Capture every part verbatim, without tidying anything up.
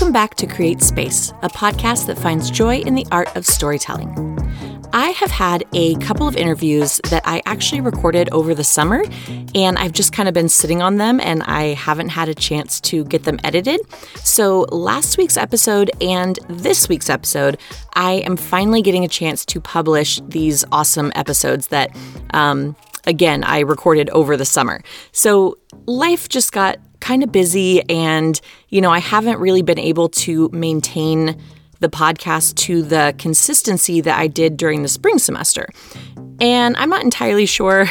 Welcome back to Create Space, a podcast that finds joy in the art of storytelling. I have had a couple of interviews that I actually recorded over the summer, and I've just kind of been sitting on them, and I haven't had a chance to get them edited. So last week's episode and this week's episode, I am finally getting a chance to publish these awesome episodes that, um, again, I recorded over the summer. So life just got kind of busy, and, you know, I haven't really been able to maintain the podcast to the consistency that I did during the spring semester. And I'm not entirely sure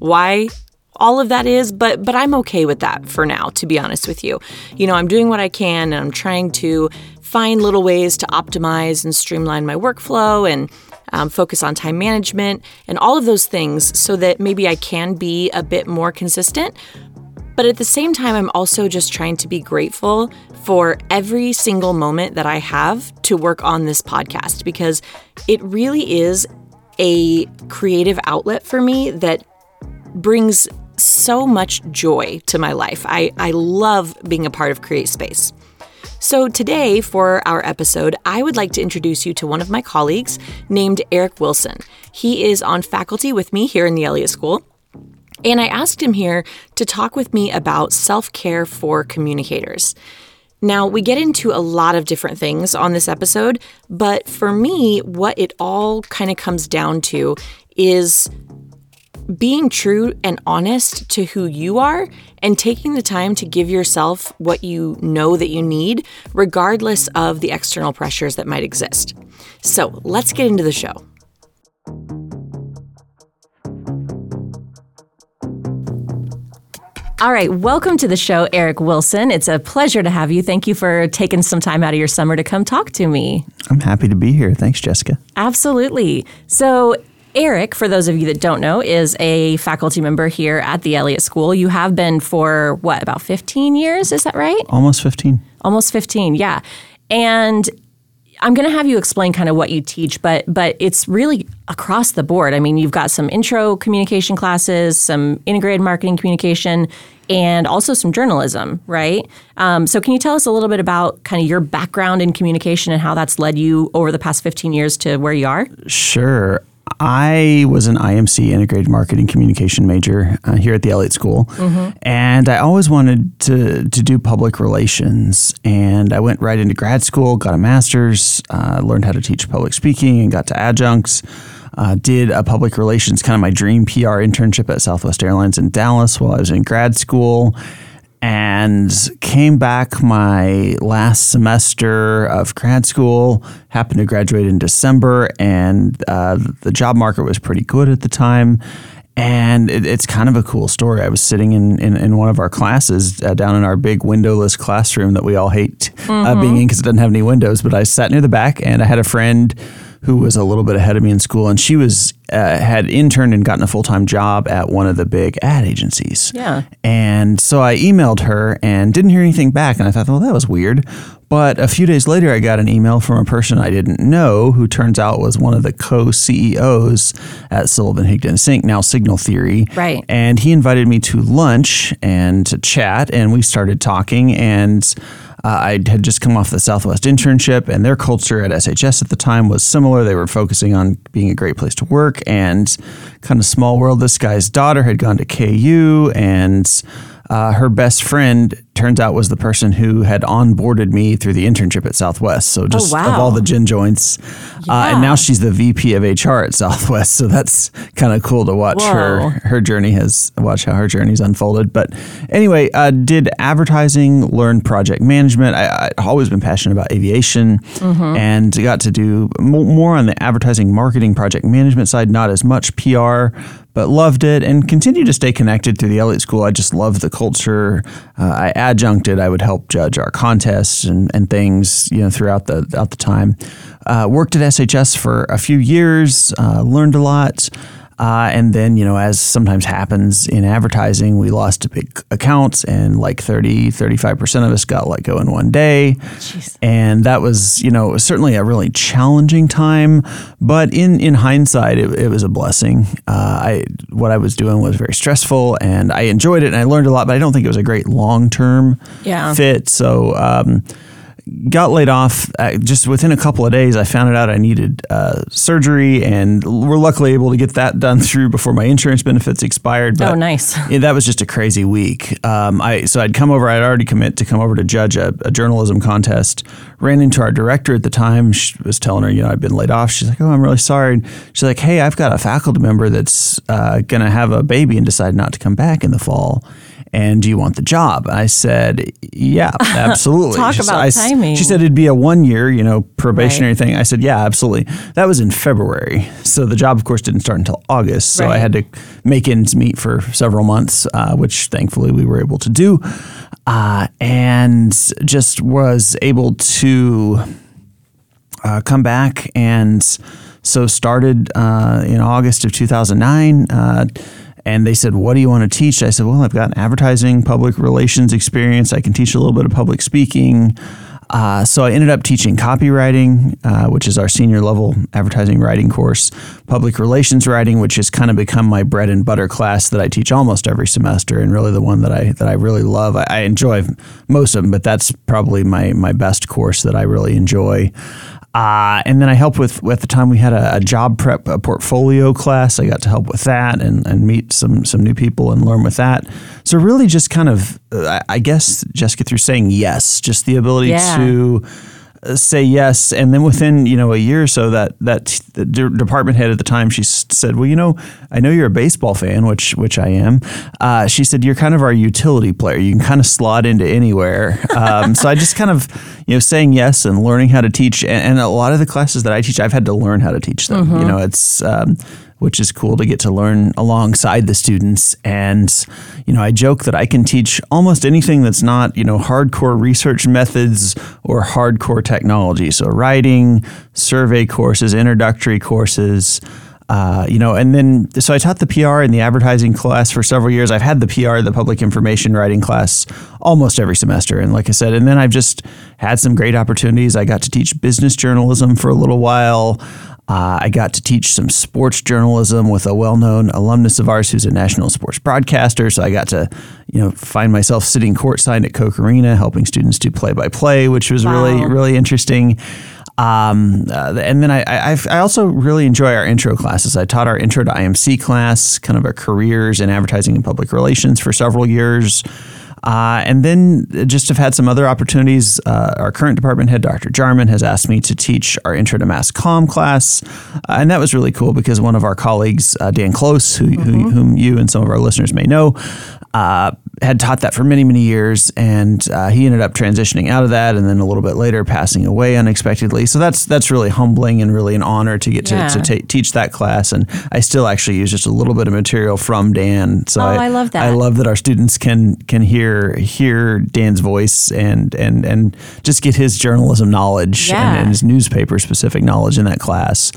why all of that is, but but I'm okay with that for now, to be honest with you. You know, I'm doing what I can, and I'm trying to find little ways to optimize and streamline my workflow and um, focus on time management and all of those things so that maybe I can be a bit more consistent. But at the same time, I'm also just trying to be grateful for every single moment that I have to work on this podcast, because it really is a creative outlet for me that brings so much joy to my life. I, I love being a part of Create Space. So today for our episode, I would like to introduce you to one of my colleagues named Eric Wilson. He is on faculty with me here in the Elliott School. And I asked him here to talk with me about self-care for communicators. Now, we get into a lot of different things on this episode, but for me, what it all kind of comes down to is being true and honest to who you are and taking the time to give yourself what you know that you need, regardless of the external pressures that might exist. So let's get into the show. All right. Welcome to the show, Eric Wilson. It's a pleasure to have you. Thank you for taking some time out of your summer to come talk to me. I'm happy to be here. Thanks, Jessica. Absolutely. So Eric, for those of you that don't know, is a faculty member here at the Elliott School. You have been for, what, about fifteen years? Is that right? Almost fifteen. Almost fifteen, yeah. And I'm going to have you explain kind of what you teach, but but it's really across the board. I mean, you've got some intro communication classes, some integrated marketing communication, and also some journalism, right? Um, so can you tell us a little bit about kind of your background in communication and how that's led you over the past fifteen years to where you are? Sure. I was an I M C integrated marketing communication major uh, here at the Elliott School, mm-hmm. and I always wanted to to do public relations. And I went right into grad school, got a master's, uh, learned how to teach public speaking, and got to adjuncts. Uh, did a public relations, kind of my dream P R internship at Southwest Airlines in Dallas while I was in grad school. And came back my last semester of grad school, happened to graduate in December, and uh, the job market was pretty good at the time. And it, it's kind of a cool story. I was sitting in, in, in one of our classes uh, down in our big windowless classroom that we all hate mm-hmm. uh, being in because it doesn't have any windows. But I sat near the back, and I had a friend who was a little bit ahead of me in school, and she was uh, had interned and gotten a full-time job at one of the big ad agencies. Yeah. And so I emailed her and didn't hear anything back, and I thought, well, that was weird. But a few days later, I got an email from a person I didn't know who turns out was one of the co-C E Os at Sullivan Higdon Sync, now Signal Theory. Right. And he invited me to lunch and to chat, and we started talking, and Uh, I had just come off the Southwest internship, and their culture at S H S at the time was similar. They were focusing on being a great place to work and kind of small world. This guy's daughter had gone to K U, and uh, her best friend turns out was the person who had onboarded me through the internship at Southwest. So just oh, wow. of all the gin joints. Yeah. Uh, and now she's the V P of H R at Southwest. So that's kind of cool to watch Whoa. her her journey has, watch how her journey's unfolded. But anyway, uh, did advertising, learned project management. I, I've always been passionate about aviation mm-hmm. and got to do more on the advertising, marketing, project management side, not as much P R, but loved it and continued to stay connected through the Elliott School. I just loved the culture. Uh, I adjuncted. I would help judge our contests and, and things, you know, throughout the out the time. Uh, worked at S H S for a few years, uh, learned a lot. Uh, and then, you know, as sometimes happens in advertising, we lost to big accounts, and like thirty, thirty-five percent of us got let go in one day. Jeez. And that was, you know, certainly a really challenging time. But in, in hindsight, it, it was a blessing. Uh, I what I was doing was very stressful, and I enjoyed it, and I learned a lot, but I don't think it was a great long-term yeah. fit. So um got laid off uh, just within a couple of days. I found out I needed uh, surgery, and we're luckily able to get that done through before my insurance benefits expired. But oh, nice. Yeah, that was just a crazy week. Um, I So I'd come over. I'd already commit to come over to judge a, a journalism contest. Ran into our director at the time. She was telling her, you know, I'd been laid off. She's like, oh, I'm really sorry. And she's like, hey, I've got a faculty member that's uh, going to have a baby and decide not to come back in the fall. And do you want the job? I said, yeah, absolutely. Talk she, about I, timing. She said it'd be a one-year, you know, probationary right. thing. I said, yeah, absolutely. That was in February. So the job, of course, didn't start until August. So right. I had to make ends meet for several months, uh, which thankfully we were able to do. Uh, and just was able to uh, come back. And so started uh, in August of two thousand nine, uh, and they said, what do you want to teach? I said, well, I've got an advertising, public relations experience. I can teach a little bit of public speaking. Uh, so I ended up teaching copywriting, uh, which is our senior level advertising writing course, public relations writing, which has kind of become my bread and butter class that I teach almost every semester, and really the one that I that I really love. I, I enjoy most of them, but that's probably my my best course that I really enjoy. Uh, and then I helped with, at the time we had a, a job prep, a portfolio class. I got to help with that and, and meet some some new people and learn with that. So really just kind of, uh, I guess, Jessica, through saying yes, just the ability yeah. to uh, say yes. And then within, you know, a year or so, that that the de- department head at the time, she said, well, you know, I know you're a baseball fan, which which I am. Uh, she said, you're kind of our utility player. You can kind of slot into anywhere. Um, so I just kind of... You know, saying yes and learning how to teach, and, and a lot of the classes that I teach, I've had to learn how to teach them. Mm-hmm. You know, it's um, which is cool to get to learn alongside the students. And you know, I joke that I can teach almost anything that's not, you know, hardcore research methods or hardcore technology. So writing, survey courses, introductory courses. Uh, you know, and then, so I taught the P R and the advertising class for several years. I've had the P R, the public information writing class, almost every semester. And like I said, and then I've just had some great opportunities. I got to teach business journalism for a little while. Uh, I got to teach some sports journalism with a well-known alumnus of ours who's a national sports broadcaster. So I got to, you know, find myself sitting courtside at Coke Arena, helping students do play-by-play, which was wow. really, really interesting. Um, uh, and then I, I, I also really enjoy our intro classes. I taught our intro to I M C class, kind of our careers in advertising and public relations for several years. Uh, and then just have had some other opportunities. Uh, our current department head, Doctor Jarman, has asked me to teach our intro to mass comm class. Uh, and that was really cool because one of our colleagues, uh, Dan Close, who, mm-hmm. who, whom you and some of our listeners may know, uh, had taught that for many, many years. And uh, he ended up transitioning out of that. And then a little bit later, passing away unexpectedly. So that's that's really humbling and really an honor to get yeah. to, to t- teach that class. And I still actually use just a little bit of material from Dan. So oh, I, I love that. I love that our students can can hear. hear Dan's voice and and and just get his journalism knowledge yeah. and, and his newspaper specific knowledge in that class.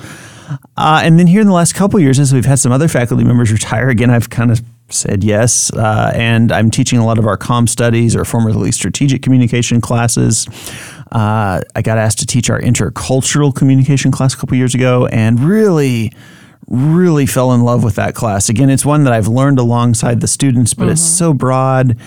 Uh, and then here in the last couple of years, as we've had some other faculty members retire, again, I've kind of said yes. Uh, and I'm teaching a lot of our comm studies or formerly strategic communication classes. Uh, I got asked to teach our intercultural communication class a couple of years ago and really really fell in love with that class. Again, it's one that I've learned alongside the students, but mm-hmm. it's so broad.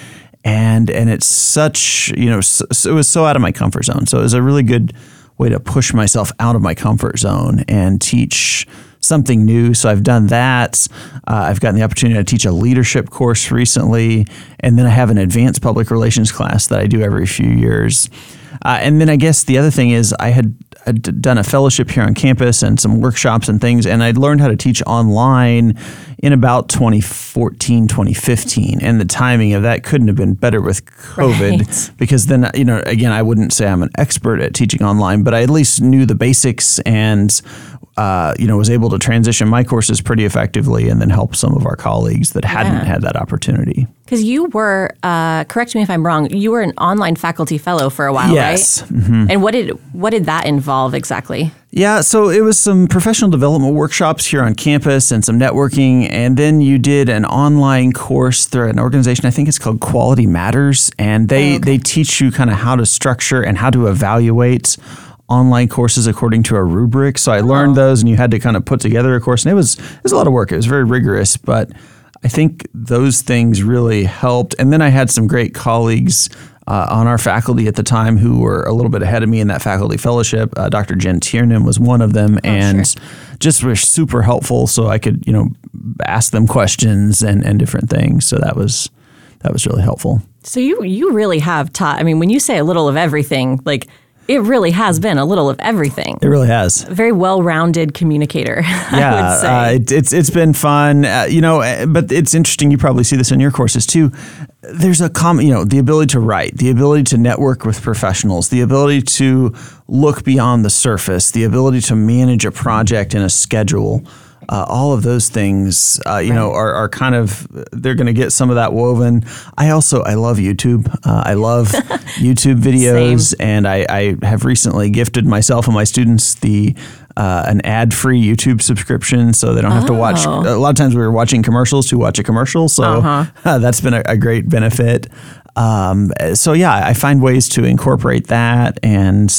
And and it's such, you know, so, so it was so out of my comfort zone. So it was a really good way to push myself out of my comfort zone and teach something new. So I've done that. Uh, I've gotten the opportunity to teach a leadership course recently. And then I have an advanced public relations class that I do every few years. Uh, and then I guess the other thing is I had I'd done a fellowship here on campus and some workshops and things, and I'd learned how to teach online in about twenty fourteen, twenty fifteen. And the timing of that couldn't have been better with COVID right. because then, you know, again, I wouldn't say I'm an expert at teaching online, but I at least knew the basics and, uh, you know, was able to transition my courses pretty effectively and then help some of our colleagues that hadn't yeah. had that opportunity. Because you were, uh, correct me if I'm wrong, you were an online faculty fellow for a while, yes. right? Yes. Mm-hmm. And what did what did that involve exactly? Yeah, so it was some professional development workshops here on campus and some networking. And then you did an online course through an organization, I think it's called Quality Matters. And they, oh, okay. they teach you kind of how to structure and how to evaluate online courses according to a rubric. So I learned oh. those, and you had to kind of put together a course. And it was, it was a lot of work. It was very rigorous, but I think those things really helped. And then I had some great colleagues uh, on our faculty at the time who were a little bit ahead of me in that faculty fellowship. Uh, Doctor Jen Tiernan was one of them, oh, and sure. just were super helpful. So I could, you know, ask them questions and, and different things. So that was that was really helpful. So you you really have taught. I mean, when you say a little of everything, like. It really has been a little of everything. It really has. A very well-rounded communicator, yeah, I would say. Uh, it, it's, it's been fun, uh, you know, but it's interesting. You probably see this in your courses too. There's a common, you know, the ability to write, the ability to network with professionals, the ability to look beyond the surface, the ability to manage a project and a schedule. Uh, all of those things, uh, you right. know, are, are kind of, they're going to get some of that woven. I also, I love YouTube. Uh, I love YouTube videos. Same. And I, I have recently gifted myself and my students the uh, an ad-free YouTube subscription, so they don't have oh. to watch. A lot of times we were watching commercials to watch a commercial. So uh-huh. uh, that's been a, a great benefit. Um, so, yeah, I find ways to incorporate that and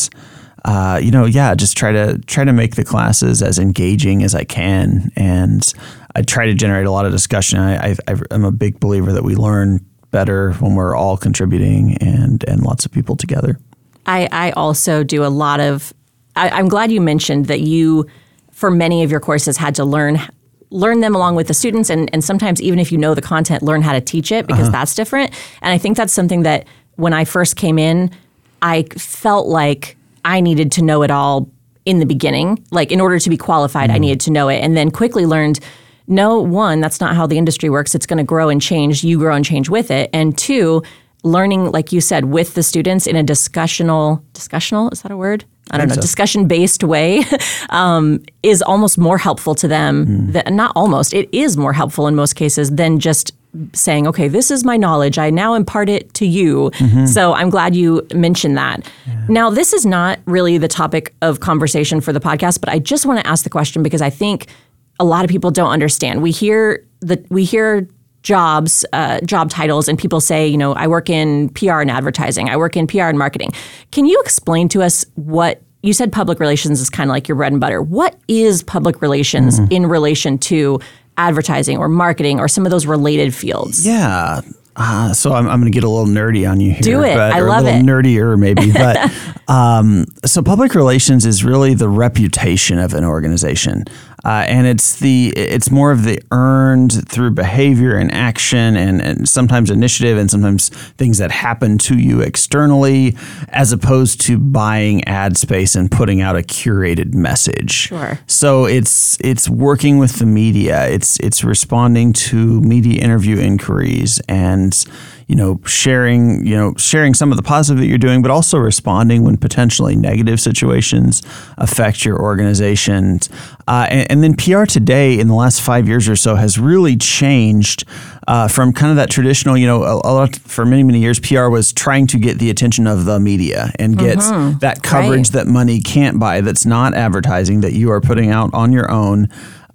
Uh, you know, yeah, just try to try to make the classes as engaging as I can, and I try to generate a lot of discussion. I, I, I'm a big believer that we learn better when we're all contributing and and lots of people together. I, I also do a lot of. I, I'm glad you mentioned that you, for many of your courses, had to learn learn them along with the students, and and sometimes even if you know the content, learn how to teach it because uh-huh. that's different. And I think that's something that when I first came in, I felt like. I needed to know it all in the beginning. Like, in order to be qualified, mm-hmm. I needed to know it. And then quickly learned, no, one, that's not how the industry works. It's going to grow and change. You grow and change with it. And two, learning, like you said, with the students in a discussional, discussional, is that a word? I don't I know, so. discussion-based way um, is almost more helpful to them. Mm-hmm. Than, not almost. It is more helpful in most cases than just saying, okay, this is my knowledge. I now impart it to you. Mm-hmm. So I'm glad you mentioned that. Yeah. Now, this is not really the topic of conversation for the podcast, but I just want to ask the question because I think a lot of people don't understand. We hear the we hear jobs, uh, job titles, and people say, you know, I work in P R and advertising. I work in P R and marketing. Can you explain to us what you said? Public relations is kind of like your bread and butter. What is public relations mm-hmm. in relation to advertising or marketing or some of those related fields? Yeah. Uh, so I'm, I'm going to get a little nerdy on you here. Do it. But, I love it. A little nerdier maybe. But um, so public relations is really the reputation of an organization. Uh, and it's the it's more of the earned through behavior and action and, and sometimes initiative and sometimes things that happen to you externally, as opposed to buying ad space and putting out a curated message. Sure. So it's it's working with the media. It's it's responding to media interview inquiries and, you know, sharing, you know, sharing some of the positive that you're doing, but also responding when potentially negative situations affect your organization. Uh, and, and then P R today in the last five years or so has really changed uh, from kind of that traditional, you know, a, a lot for many, many years, P R was trying to get the attention of the media and get mm-hmm. that coverage right. that money can't buy, that's not advertising, that you are putting out on your own,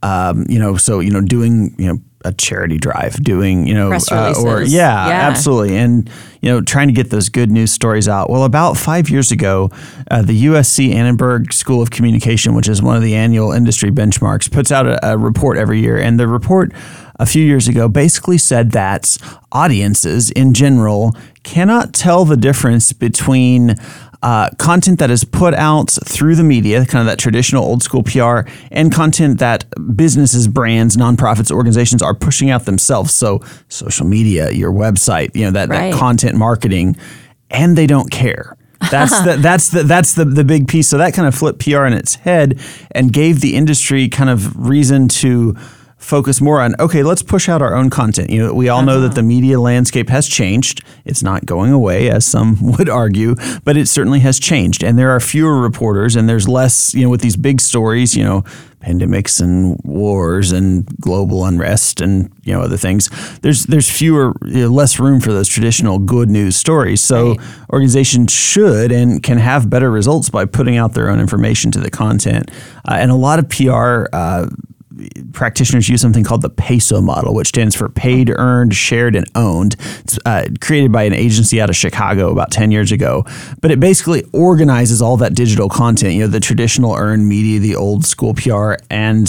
um, you know, so, you know, doing, you know, a charity drive, doing, you know, press releases. Uh, or yeah, yeah, absolutely. And, you know, trying to get those good news stories out. Well, about five years ago, uh, the U S C Annenberg School of Communication, which is one of the annual industry benchmarks, puts out a, a report every year. And the report a few years ago basically said that audiences in general cannot tell the difference between Uh, content that is put out through the media, kind of that traditional old school P R, and content that businesses, brands, nonprofits, organizations are pushing out themselves. So social media, your website, you know, that, right. that content marketing, and they don't care. That's the that's the that's the the big piece. So that kind of flipped P R in its head and gave the industry kind of reason to focus more on, okay, let's push out our own content. You know, we all know that the media landscape has changed. It's not going away, as some would argue, but it certainly has changed. And there are fewer reporters, and there's less, you know, with these big stories, you know, pandemics and wars and global unrest and, you know, other things. There's there's fewer, you know, less room for those traditional good news stories. So right. organizations should and can have better results by putting out their own information to the content. Uh, and a lot of P R uh, practitioners use something called the PESO model, which stands for paid, earned, shared, and owned. It's uh, created by an agency out of Chicago about ten years ago, but it basically organizes all that digital content, you know, the traditional earned media, the old school P R, and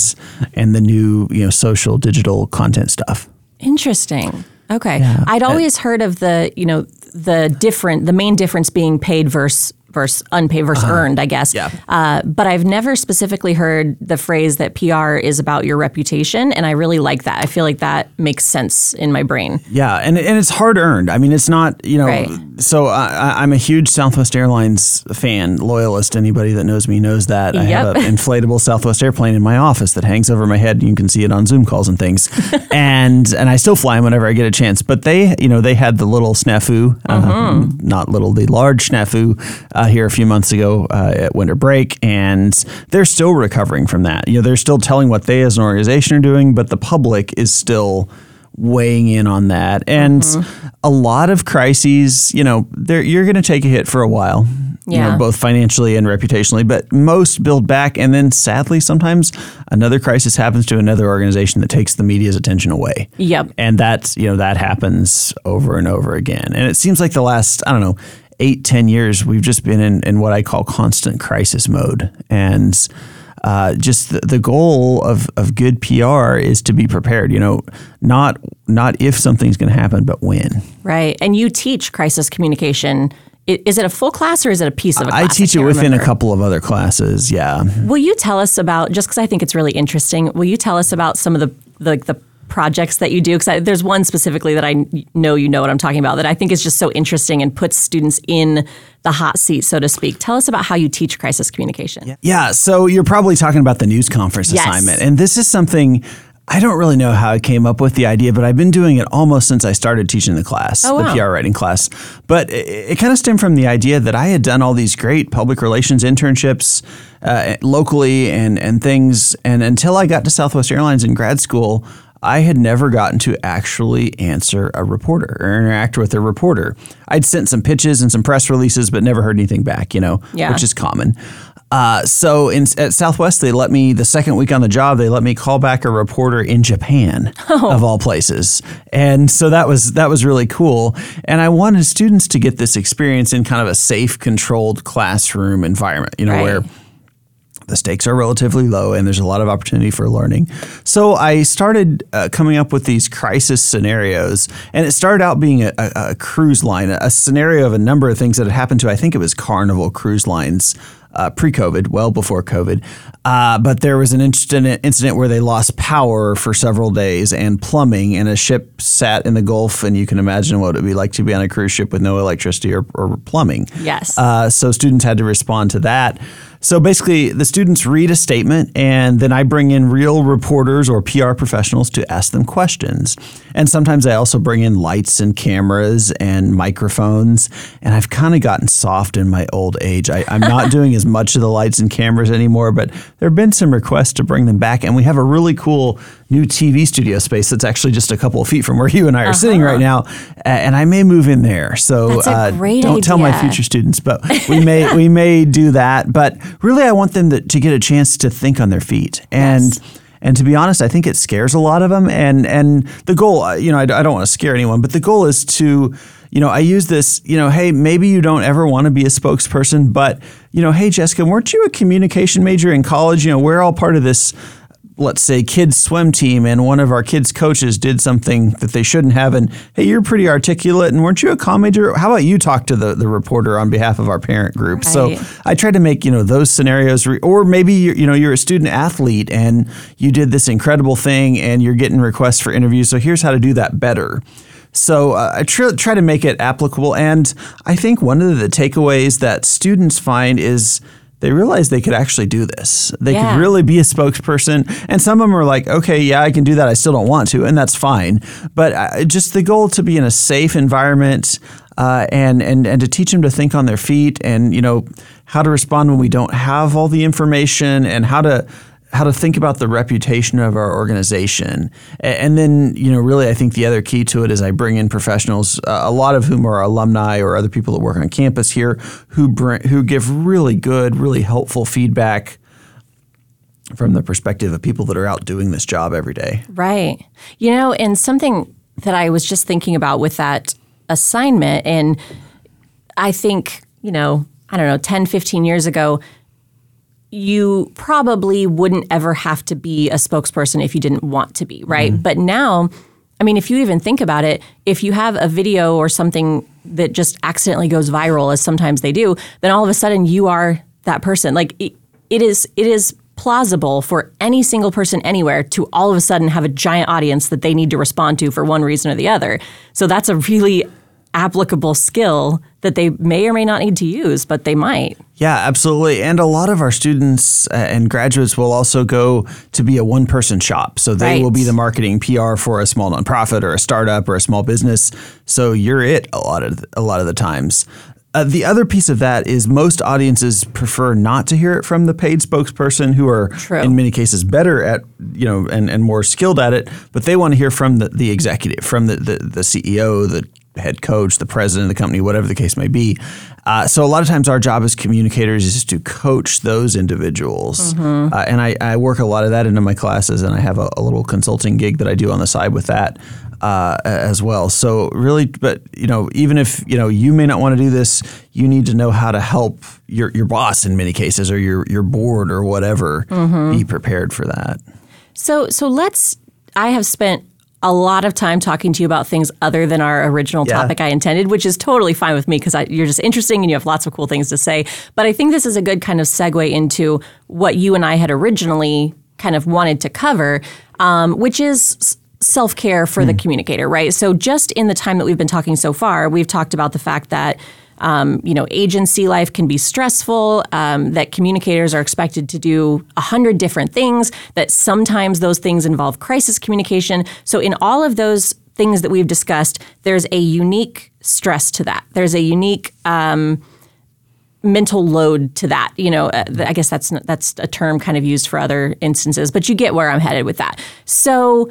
and the new, you know, social digital content stuff. Interesting. Okay. Yeah. I'd always uh, heard of the, you know, the different, the main difference being paid versus versus unpaid versus uh, earned, I guess. Yeah. Uh, but I've never specifically heard the phrase that P R is about your reputation, and I really like that. I feel like that makes sense in my brain. Yeah, and and it's hard earned. I mean, it's not, you know, right. So I, I'm a huge Southwest Airlines fan, loyalist. Anybody that knows me knows that. Yep. I have an inflatable Southwest airplane in my office that hangs over my head, and you can see it on Zoom calls and things. and and I still fly them whenever I get a chance. But they, you know, they had the little snafu, mm-hmm. um, not little, the large snafu, uh, here a few months ago uh, at winter break, and they're still recovering from that. You know, they're still telling what they as an organization are doing, but the public is still weighing in on that. And mm-hmm. a lot of crises, you know, you're going to take a hit for a while, yeah. you know, both financially and reputationally, but most build back. And then sadly, sometimes another crisis happens to another organization that takes the media's attention away. Yep. And that's, you know, that happens over and over again. And it seems like the last, I don't know, eight, ten years, we've just been in, in what I call constant crisis mode. And uh, just the, the goal of, of good P R is to be prepared, you know, not not if something's going to happen, but when. Right. And you teach crisis communication. Is it a full class or is it a piece of a class? I teach it within a couple of other classes, yeah. Will you tell us about, just because I think it's really interesting, will you tell us about some of the like the, the projects that you do? Because there's one specifically that I know you know what I'm talking about that I think is just so interesting and puts students in the hot seat, so to speak. Tell us about how you teach crisis communication. Yeah, yeah so you're probably talking about the news conference yes. assignment. And this is something I don't really know how I came up with the idea, but I've been doing it almost since I started teaching the class, oh, wow. the P R writing class. But it, it kind of stemmed from the idea that I had done all these great public relations internships uh, locally and, and things. And until I got to Southwest Airlines in grad school, I had never gotten to actually answer a reporter or interact with a reporter. I'd sent some pitches and some press releases, but never heard anything back, you know, yeah. which is common. Uh, so in, at Southwest, they let me, the second week on the job, they let me call back a reporter in Japan, oh. of all places. And so that was that was really cool. And I wanted students to get this experience in kind of a safe, controlled classroom environment, you know, right. where the stakes are relatively low and there's a lot of opportunity for learning. So I started uh, coming up with these crisis scenarios, and it started out being a, a, a cruise line, a, a scenario of a number of things that had happened to, I think it was Carnival Cruise Lines uh, pre-COVID, well before COVID. Uh, but there was an incident, incident where they lost power for several days and plumbing, and a ship sat in the Gulf, and you can imagine what it would be like to be on a cruise ship with no electricity or, or plumbing. Yes. Uh, so students had to respond to that. So basically, the students read a statement, and then I bring in real reporters or P R professionals to ask them questions. And sometimes I also bring in lights and cameras and microphones. And I've kind of gotten soft in my old age. I, I'm not doing as much of the lights and cameras anymore, but there have been some requests to bring them back. And we have a really cool new T V studio space that's actually just a couple of feet from where you and I are uh-huh. sitting right now. And I may move in there. So that's a great uh, don't idea. Tell my future students, but we may we may do that. But really, I want them to, to get a chance to think on their feet. And yes. and to be honest, I think it scares a lot of them. And and the goal, you know, I, I don't want to scare anyone, but the goal is to, you know, I use this, you know, hey, maybe you don't ever want to be a spokesperson, but, you know, hey, Jessica, weren't you a communication major in college? You know, we're all part of this, let's say, kids swim team, and one of our kids' coaches did something that they shouldn't have, and hey, you're pretty articulate, and weren't you a comm major? How about you talk to the, the reporter on behalf of our parent group? Right. So I try to make, you know, those scenarios, re- or maybe you're, you know, you're a student athlete and you did this incredible thing and you're getting requests for interviews, so here's how to do that better. So uh, I tr- try to make it applicable, and I think one of the takeaways that students find is they realized they could actually do this. They yeah. could really be a spokesperson. And some of them are like, okay, yeah, I can do that. I still don't want to. And that's fine. But uh, just the goal to be in a safe environment uh, and, and, and to teach them to think on their feet and, you know, how to respond when we don't have all the information and how to how to think about the reputation of our organization. And then, you know, really, I think the other key to it is I bring in professionals, uh, a lot of whom are alumni or other people that work on campus here, who bring, who give really good, really helpful feedback from the perspective of people that are out doing this job every day. Right. You know, and something that I was just thinking about with that assignment, and I think, you know, I don't know, ten, fifteen years ago, you probably wouldn't ever have to be a spokesperson if you didn't want to be, right? Mm-hmm. But now I mean, if you even think about it, if you have a video or something that just accidentally goes viral, as sometimes they do, then all of a sudden you are that person. Like it, it is, it is plausible for any single person anywhere to all of a sudden have a giant audience that they need to respond to for one reason or the other. So that's a really applicable skill that they may or may not need to use, but they might. Yeah, absolutely. And a lot of our students and graduates will also go to be a one-person shop. So they right. will be the marketing P R for a small nonprofit or a startup or a small business. So you're it a lot of a lot of the times. Uh, the other piece of that is most audiences prefer not to hear it from the paid spokesperson, who are True. in many cases better at, you know, and, and more skilled at it, but they want to hear from the, the executive, from the, the, the C E O, the head coach, the president of the company, whatever the case may be. Uh, so a lot of times our job as communicators is to coach those individuals. Mm-hmm. Uh, and I, I work a lot of that into my classes, and I have a, a little consulting gig that I do on the side with that uh, as well. So really, but you know, even if you know you may not want to do this, you need to know how to help your, your boss in many cases, or your, your board or whatever, mm-hmm. be prepared for that. So, so let's, I have spent a lot of time talking to you about things other than our original yeah. topic I intended, which is totally fine with me because you're just interesting and you have lots of cool things to say. But I think this is a good kind of segue into what you and I had originally kind of wanted to cover, um, which is self-care for mm. the communicator, right? So just in the time that we've been talking so far, we've talked about the fact that Um, you know, agency life can be stressful, um, that communicators are expected to do a hundred different things, that sometimes those things involve crisis communication. So in all of those things that we've discussed, there's a unique stress to that. There's a unique um, mental load to that. You know, uh, I guess that's that's a term kind of used for other instances, but you get where I'm headed with that. So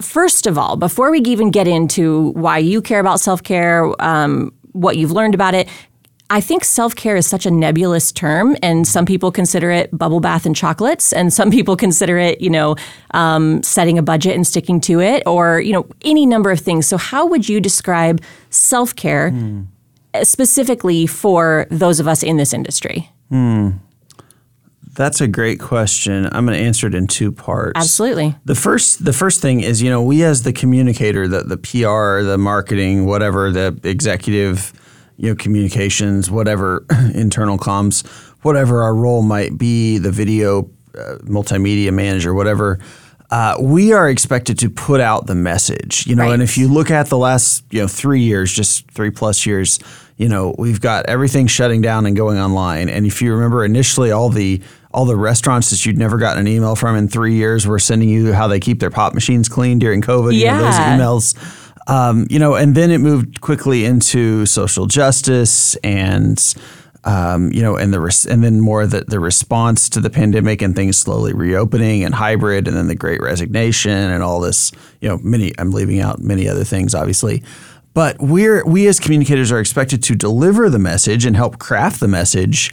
first of all, before we even get into why you care about self-care, um, what you've learned about it, I think self-care is such a nebulous term, and some people consider it bubble bath and chocolates, and some people consider it, you know, um, setting a budget and sticking to it, or, you know, any number of things. So how would you describe self-care mm. specifically for those of us in this industry? Mm. That's a great question. I'm going to answer it in two parts. Absolutely. The first the first thing is, you know, we as the communicator, the, the P R, the marketing, whatever, the executive, you know, communications, whatever, internal comms, whatever our role might be, the video, uh, multimedia manager, whatever, uh, we are expected to put out the message, you know, right. and if you look at the last, you know, three years, just three plus years, you know, we've got everything shutting down and going online. And if you remember initially all the all the restaurants that you'd never gotten an email from in three years were sending you how they keep their pop machines clean during COVID, yeah. you know, those emails. Um, you know, and then it moved quickly into social justice and, um, you know, and the res- and then more the, the response to the pandemic and things slowly reopening and hybrid and then the Great Resignation and all this, you know, many, I'm leaving out many other things, obviously. But we're we as communicators are expected to deliver the message and help craft the message,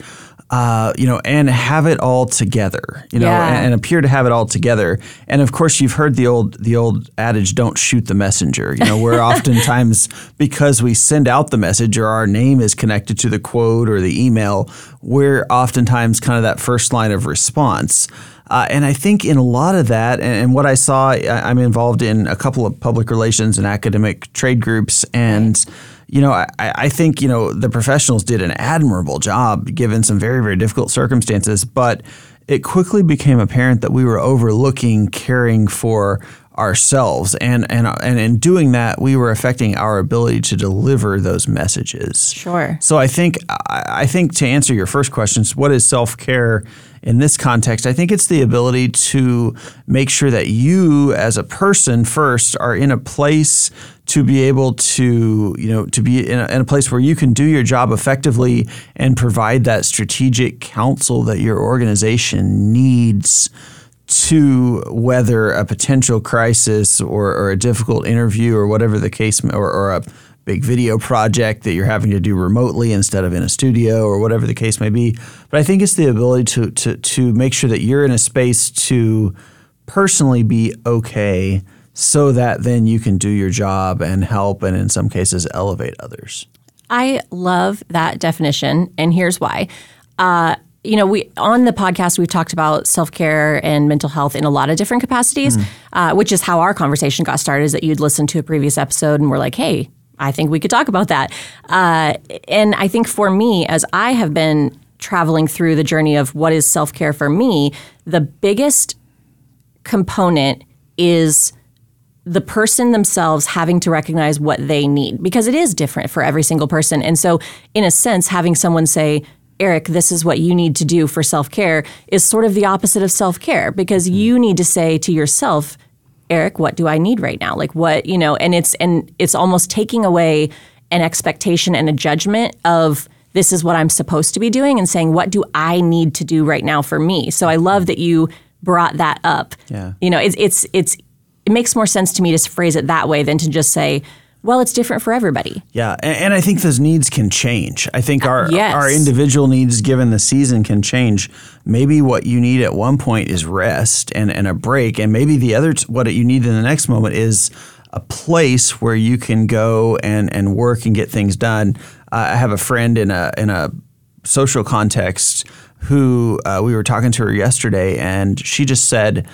uh, you know, and have it all together, you know, yeah. and, and appear to have it all together. And of course, you've heard the old the old adage, "Don't shoot the messenger." You know, we're oftentimes, because we send out the message or our name is connected to the quote or the email, we're oftentimes kind of that first line of response. Uh, and I think in a lot of that, and, and what I saw, I, I'm involved in a couple of public relations and academic trade groups. And, right. you know, I, I think, you know, the professionals did an admirable job given some very, very difficult circumstances. But it quickly became apparent that we were overlooking caring for ourselves. And, and, and in doing that, we were affecting our ability to deliver those messages. Sure. So I think, I, I think to answer your first questions, what is self-care? In this context, I think it's the ability to make sure that you as a person first are in a place to be able to, you know, to be in a, in a place where you can do your job effectively and provide that strategic counsel that your organization needs to weather a potential crisis or, or a difficult interview or whatever the case, or, or a big video project that you're having to do remotely instead of in a studio or whatever the case may be. But I think it's the ability to to to make sure that you're in a space to personally be okay so that then you can do your job and help and in some cases elevate others. I love that definition, and here's why. Uh, you know, we on the podcast, we've talked about self-care and mental health in a lot of different capacities, mm-hmm. uh, which is how our conversation got started, is that you'd listen to a previous episode and we're like, hey, I think we could talk about that. Uh, and I think for me, as I have been traveling through the journey of what is self-care for me, the biggest component is the person themselves having to recognize what they need, because it is different for every single person. And so in a sense, having someone say, Eric, this is what you need to do for self-care, is sort of the opposite of self-care, because you need to say to yourself, Eric, what do I need right now? Like what, you know, and it's and it's almost taking away an expectation and a judgment of this is what I'm supposed to be doing and saying, what do I need to do right now for me? So I love that you brought that up. Yeah. You know, it's it's it's it makes more sense to me to phrase it that way than to just say, well, it's different for everybody. Yeah, and, and I think those needs can change. I think our yes. our individual needs given the season can change. Maybe what you need at one point is rest and, and a break, and maybe the other t- what you need in the next moment is a place where you can go and, and work and get things done. Uh, I have a friend in a in a social context who uh, we were talking to her yesterday, and she just said,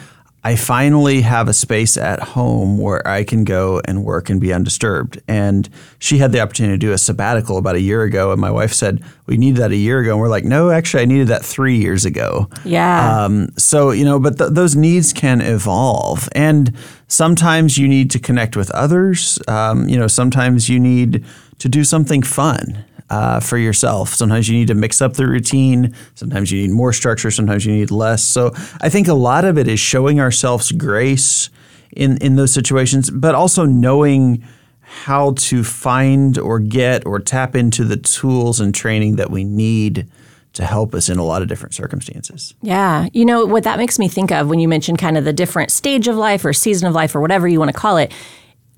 I finally have a space at home where I can go and work and be undisturbed. And she had the opportunity to do a sabbatical about a year ago. And my wife said, we needed that a year ago. And we're like, no, actually, I needed that three years ago. Yeah. Um, so, you know, but th- those needs can evolve. And sometimes you need to connect with others. Um, you know, sometimes you need to do something fun uh, for yourself. Sometimes you need to mix up the routine. Sometimes you need more structure. Sometimes you need less. So I think a lot of it is showing ourselves grace in, in those situations, but also knowing how to find or get or tap into the tools and training that we need to help us in a lot of different circumstances. Yeah. You know, what that makes me think of when you mentioned kind of the different stage of life or season of life or whatever you want to call it,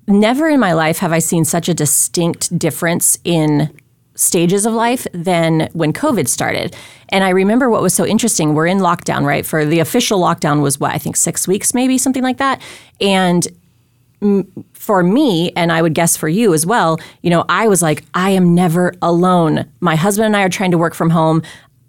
never in my life have I seen such a distinct difference in stages of life than when COVID started. And I remember what was so interesting, we're in lockdown, right? For the official lockdown was what, I think six weeks maybe, something like that. And for me, and I would guess for you as well, you know, I was like, I am never alone. My husband and I are trying to work from home.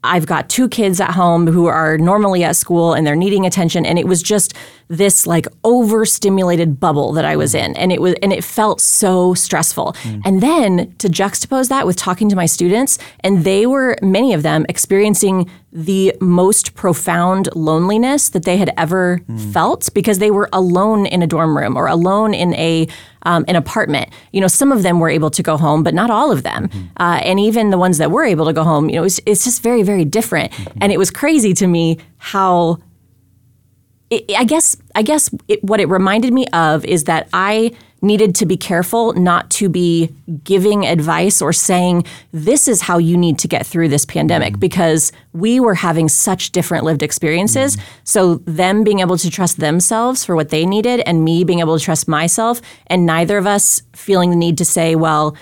I've got two kids at home who are normally at school and they're needing attention. And it was just this like overstimulated bubble that I was in. And it was, and it felt so stressful. Mm. And then to juxtapose that with talking to my students, and they were, many of them, experiencing the most profound loneliness that they had ever mm. felt, because they were alone in a dorm room or alone in a um, an apartment. You know, some of them were able to go home, but not all of them. Mm-hmm. Uh, and even the ones that were able to go home, you know, it's it's just very, very different. Mm-hmm. And it was crazy to me how. It, I guess I guess it, what it reminded me of is that I needed to be careful not to be giving advice or saying, this is how you need to get through this pandemic, mm-hmm. because we were having such different lived experiences. Mm-hmm. So them being able to trust themselves for what they needed and me being able to trust myself, and neither of us feeling the need to say, well,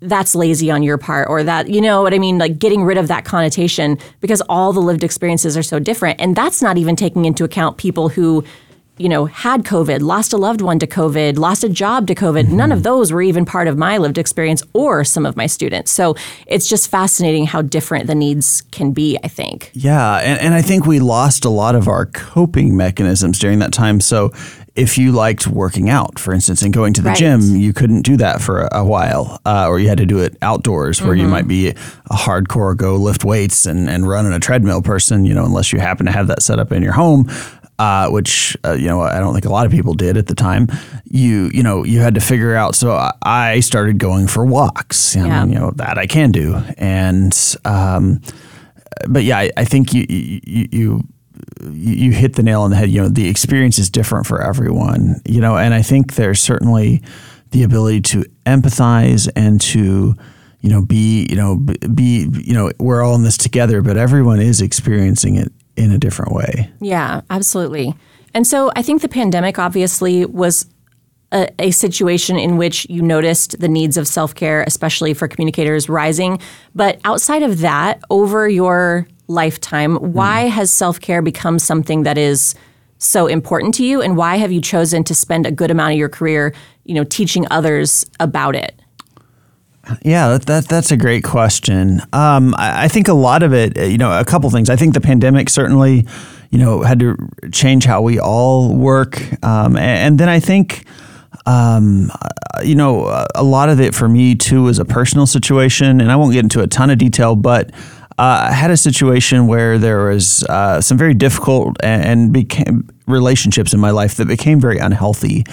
that's lazy on your part, or that, you know what I mean? Like getting rid of that connotation, because all the lived experiences are so different. And that's not even taking into account people who, you know, had COVID, lost a loved one to COVID, lost a job to COVID. Mm-hmm. None of those were even part of my lived experience or some of my students. So it's just fascinating how different the needs can be, I think. Yeah. And, and I think we lost a lot of our coping mechanisms during that time. So if you liked working out, for instance, and going to the right. gym, you couldn't do that for a, a while, uh, or you had to do it outdoors, where mm-hmm. you might be a hardcore go lift weights and, and run on a treadmill person, you know, unless you happen to have that set up in your home. Uh, which, uh, you know, I don't think a lot of people did at the time. You, you know, you had to figure out. So I started going for walks, and, yeah. you know, that I can do. And, um, but yeah, I, I think you, you, you, you hit the nail on the head. You know, the experience is different for everyone, you know, and I think there's certainly the ability to empathize and to, you know, be, you know, be, you know, we're all in this together, but everyone is experiencing it in a different way. Yeah, absolutely. And so I think the pandemic obviously was a, a situation in which you noticed the needs of self-care, especially for communicators, rising. But outside of that, over your lifetime, why mm. has self-care become something that is so important to you? And why have you chosen to spend a good amount of your career, you know, teaching others about it? Yeah, that, that that's a great question. Um, I, I think a lot of it, you know, a couple things. I think the pandemic certainly, you know, had to change how we all work. Um, and, and then I think, um, you know, a lot of it for me, too, is a personal situation. And I won't get into a ton of detail, but uh, I had a situation where there was uh, some very difficult and, and became relationships in my life that became very unhealthy.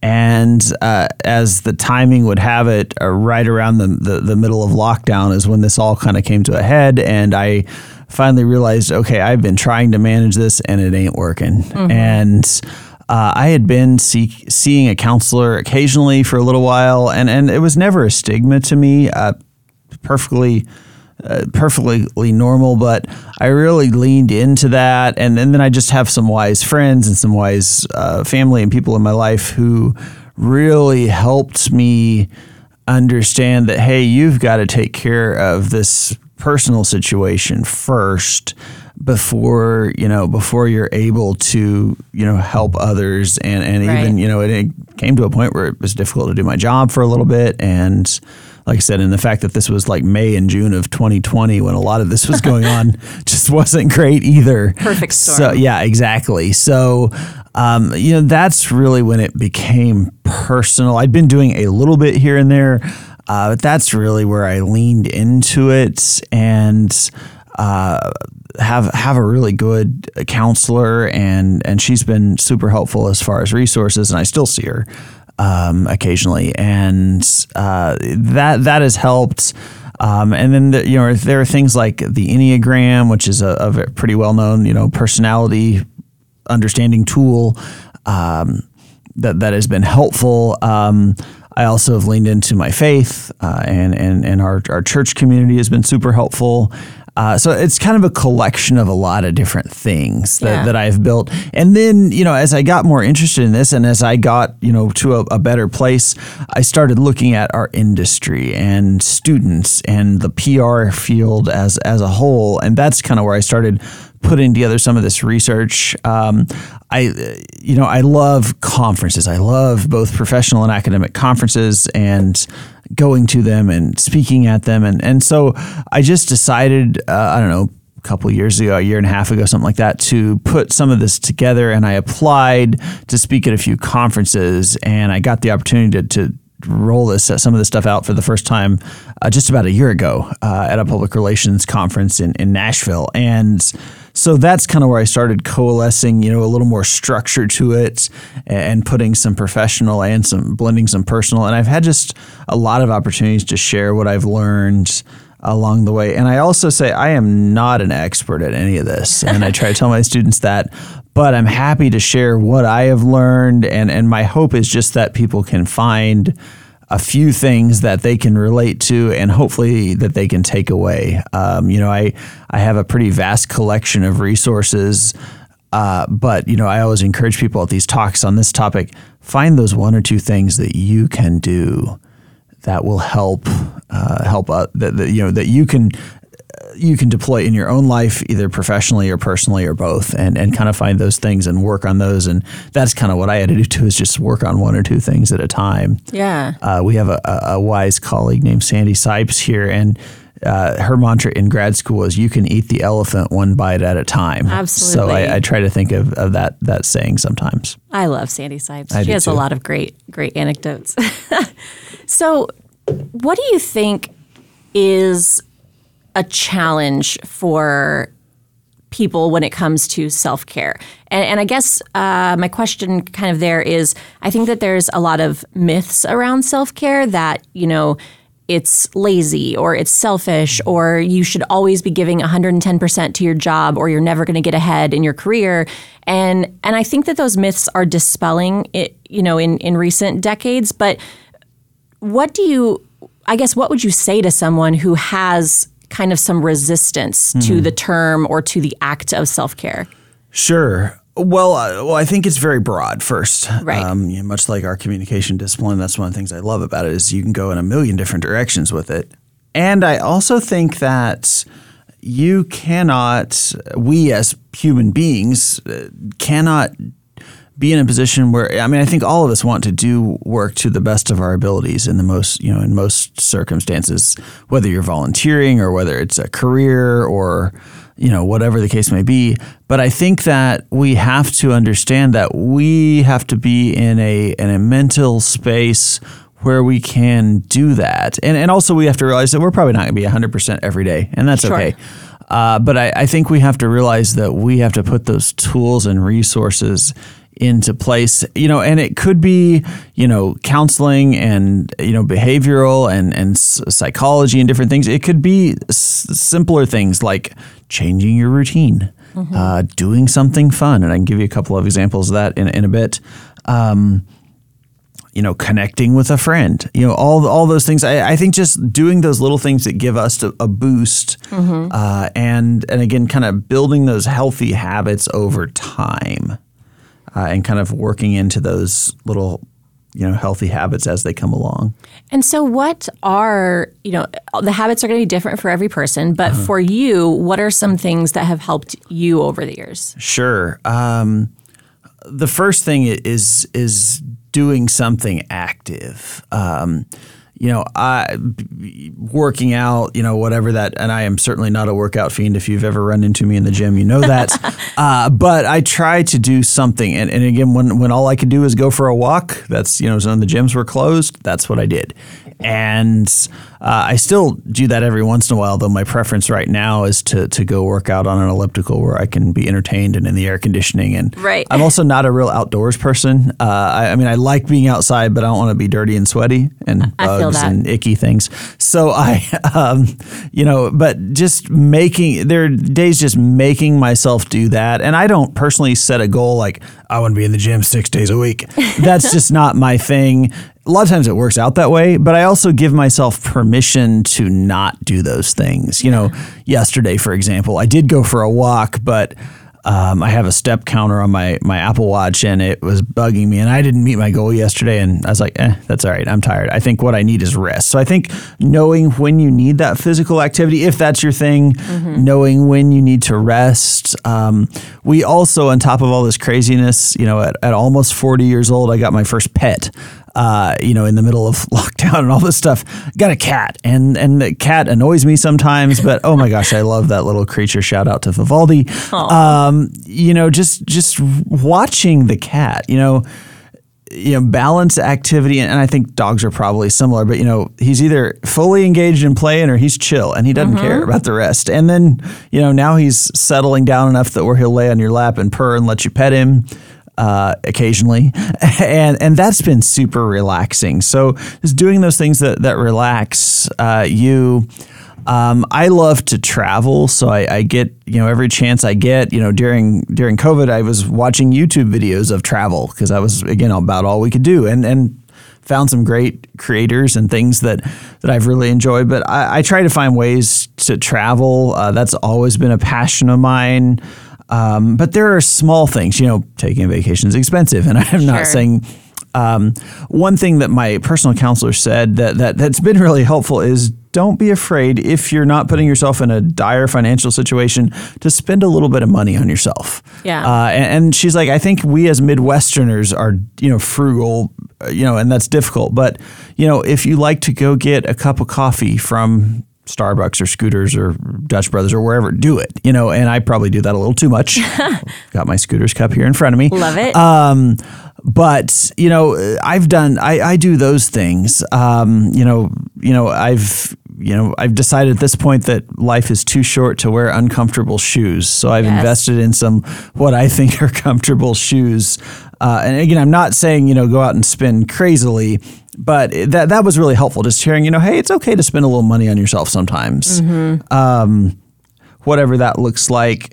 And uh, as the timing would have it, uh, right around the, the the middle of lockdown is when this all kind of came to a head. And I finally realized, okay, I've been trying to manage this and it ain't working. Mm-hmm. And uh, I had been see- seeing a counselor occasionally for a little while, and, and it was never a stigma to me, uh, perfectly Uh, perfectly normal, but I really leaned into that. And, and then I just have some wise friends and some wise uh, family and people in my life who really helped me understand that, hey, you've got to take care of this personal situation first before, you know, before you're able to, you know, help others. And, and right. even, you know, it, it came to a point where it was difficult to do my job for a little bit. And like I said, and the fact that this was like May and June of twenty twenty when a lot of this was going on just wasn't great either. Perfect storm. So, yeah, exactly. So, um, you know, that's really when it became personal. I'd been doing a little bit here and there, uh, but that's really where I leaned into it and uh, have have a really good counselor. And, and she's been super helpful as far as resources, and I still see her Um, occasionally, and uh, that that has helped. Um, and then the, you know there are things like the Enneagram, which is a, a pretty well known you know personality understanding tool um, that that has been helpful. Um, I also have leaned into my faith, uh, and and and our our church community has been super helpful. Uh, so it's kind of a collection of a lot of different things that, yeah. that I've built. And then, you know, as I got more interested in this and as I got, you know, to a, a better place, I started looking at our industry and students and the P R field as, as a whole. And that's kind of where I started putting together some of this research. Um, I, you know, I love conferences. I love both professional and academic conferences and going to them and speaking at them. And, and so I just decided, uh, I don't know, a couple of years ago, a year and a half ago, something like that, to put some of this together. And I applied to speak at a few conferences, and I got the opportunity to, to roll this, some of this stuff out for the first time uh, just about a year ago uh, at a public relations conference in, in Nashville. And so that's kind of where I started coalescing, you know, a little more structure to it and putting some professional and some blending some personal. And I've had just a lot of opportunities to share what I've learned along the way. And I also say I am not an expert at any of this. And I try to tell my students that, but I'm happy to share what I have learned. And, and my hope is just that people can find a few things that they can relate to and hopefully that they can take away. Um, you know, I, I have a pretty vast collection of resources, uh, but, you know, I always encourage people at these talks on this topic, find those one or two things that you can do that will help, uh, help uh, that, that, you know, that you can, you can deploy in your own life, either professionally or personally or both, and, and kind of find those things and work on those. And that's kind of what I had to do too, is just work on one or two things at a time. Yeah. Uh, we have a, a wise colleague named Sandy Sipes here, and uh, her mantra in grad school is you can eat the elephant one bite at a time. Absolutely. So I, I try to think of, of that, that saying sometimes. I love Sandy Sipes. I she has too. a lot of great, great anecdotes. So what do you think is a challenge for people when it comes to self-care? And, and I guess uh, my question kind of there is, I think that there's a lot of myths around self-care that, you know, it's lazy or it's selfish or you should always be giving one hundred ten percent to your job or you're never going to get ahead in your career. And and I think that those myths are dispelling it, you know, in, in recent decades. But what do you, I guess, what would you say to someone who has kind of some resistance mm-hmm. to the term or to the act of self-care? Sure. Well, uh, well, I think it's very broad first. Right. Um, you know, much like our communication discipline, that's one of the things I love about it is you can go in a million different directions with it. And I also think that you cannot, we as human beings uh, cannot be in a position where, I mean, I think all of us want to do work to the best of our abilities in the most, you know, in most circumstances, whether you're volunteering or whether it's a career or, you know, whatever the case may be. But I think that we have to understand that we have to be in a, in a mental space where we can do that. And and also we have to realize that we're probably not going to be one hundred percent every day, and that's sure. okay. Uh, but I, I think we have to realize that we have to put those tools and resources into place, you know, and it could be, you know, counseling and, you know, behavioral and, and psychology and different things. It could be s- simpler things like changing your routine, mm-hmm. uh, doing something fun. And I can give you a couple of examples of that in, in a bit. Um, you know, connecting with a friend, you know, all all those things. I, I think just doing those little things that give us a, a boost mm-hmm. uh, and, and again, kind of building those healthy habits over time. Uh, and kind of working into those little, you know, healthy habits as they come along. And so what are, you know, the habits are going to be different for every person, but uh-huh. for you, what are some things that have helped you over the years? Sure. Um, the first thing is is doing something active. Um, you know, I, working out, you know, whatever that, and I am certainly not a workout fiend. If you've ever run into me in the gym, you know that. uh, but I try to do something. And, and again, when, when all I could do is go for a walk, that's, you know, some of the gyms were closed, that's what I did. And uh, I still do that every once in a while, though my preference right now is to, to go work out on an elliptical where I can be entertained and in the air conditioning. And right. I'm also not a real outdoors person. Uh, I, I mean, I like being outside, but I don't want to be dirty and sweaty and bugs. And icky things. So I, um, you know, but just making, there are days just making myself do that. And I don't personally set a goal like, I want to be in the gym six days a week. That's just not my thing. A lot of times it works out that way, but I also give myself permission to not do those things. You know, yesterday, for example, I did go for a walk, but Um, I have a step counter on my, my Apple Watch and it was bugging me and I didn't meet my goal yesterday and I was like, eh, that's all right. I'm tired. I think what I need is rest. So I think knowing when you need that physical activity, if that's your thing, mm-hmm. knowing when you need to rest. Um, we also, on top of all this craziness, you know, at, at almost forty years old, I got my first pet. Uh, you know, in the middle of lockdown and all this stuff, got a cat. And and the cat annoys me sometimes, but oh my gosh, I love that little creature. Shout out to Vivaldi. Um, you know, just just watching the cat, you know, you know, balance activity. And, and I think dogs are probably similar, but you know, he's either fully engaged in playing or he's chill and he doesn't mm-hmm. care about the rest. And then, you know, now he's settling down enough that where he'll lay on your lap and purr and let you pet him. Uh, occasionally, and and that's been super relaxing. So just doing those things that that relax uh, you. Um, I love to travel, so I, I get you know every chance I get. You know during during COVID, I was watching YouTube videos of travel because I was again about all we could do, and and found some great creators and things that that I've really enjoyed. But I, I try to find ways to travel. Uh, that's always been a passion of mine. Um, but there are small things, you know, taking a vacation is expensive. And I'm not sure. saying um, one thing that my personal counselor said that, that that's been really helpful is don't be afraid if you're not putting yourself in a dire financial situation to spend a little bit of money on yourself. Yeah. Uh, and, and she's like, I think we as Midwesterners are, you know, frugal, you know, and that's difficult. But, you know, if you like to go get a cup of coffee from Starbucks or Scooters or Dutch Brothers or wherever, do it, you know, and I probably do that a little too much. Got my Scooters cup here in front of me. Love it. Um, but, you know, I've done, I, I do those things. Um, you know, you know, I've, you know, I've decided at this point that life is too short to wear uncomfortable shoes. So I've yes. invested in some, what I think are comfortable shoes. Uh, and again, I'm not saying, you know, go out and spend crazily, but that that was really helpful, just hearing, you know, hey, it's okay to spend a little money on yourself sometimes, mm-hmm. um, whatever that looks like.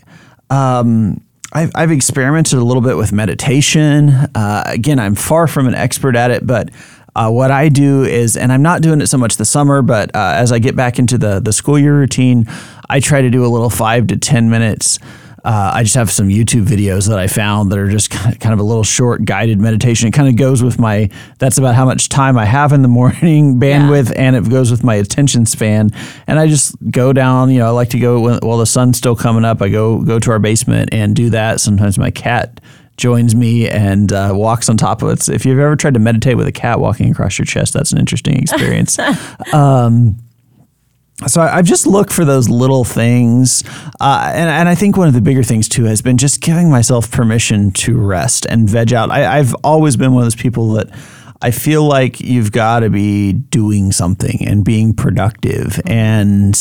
Um, I've, I've experimented a little bit with meditation. Uh, again, I'm far from an expert at it, but uh, what I do is, and I'm not doing it so much this summer, but uh, as I get back into the, the school year routine, I try to do a little five to ten minutes. Uh, I just have some YouTube videos that I found that are just kind of, kind of a little short guided meditation. It kind of goes with my, that's about how much time I have in the morning bandwidth, yeah. and it goes with my attention span. And I just go down, you know, I like to go when, while the sun's still coming up. I go, go to our basement and do that. Sometimes my cat joins me and uh, walks on top of it. If you've ever tried to meditate with a cat walking across your chest, that's an interesting experience. um, so I, I've just looked for those little things. Uh, and, and I think one of the bigger things, too, has been just giving myself permission to rest and veg out. I, I've always been one of those people that I feel like you've got to be doing something and being productive. And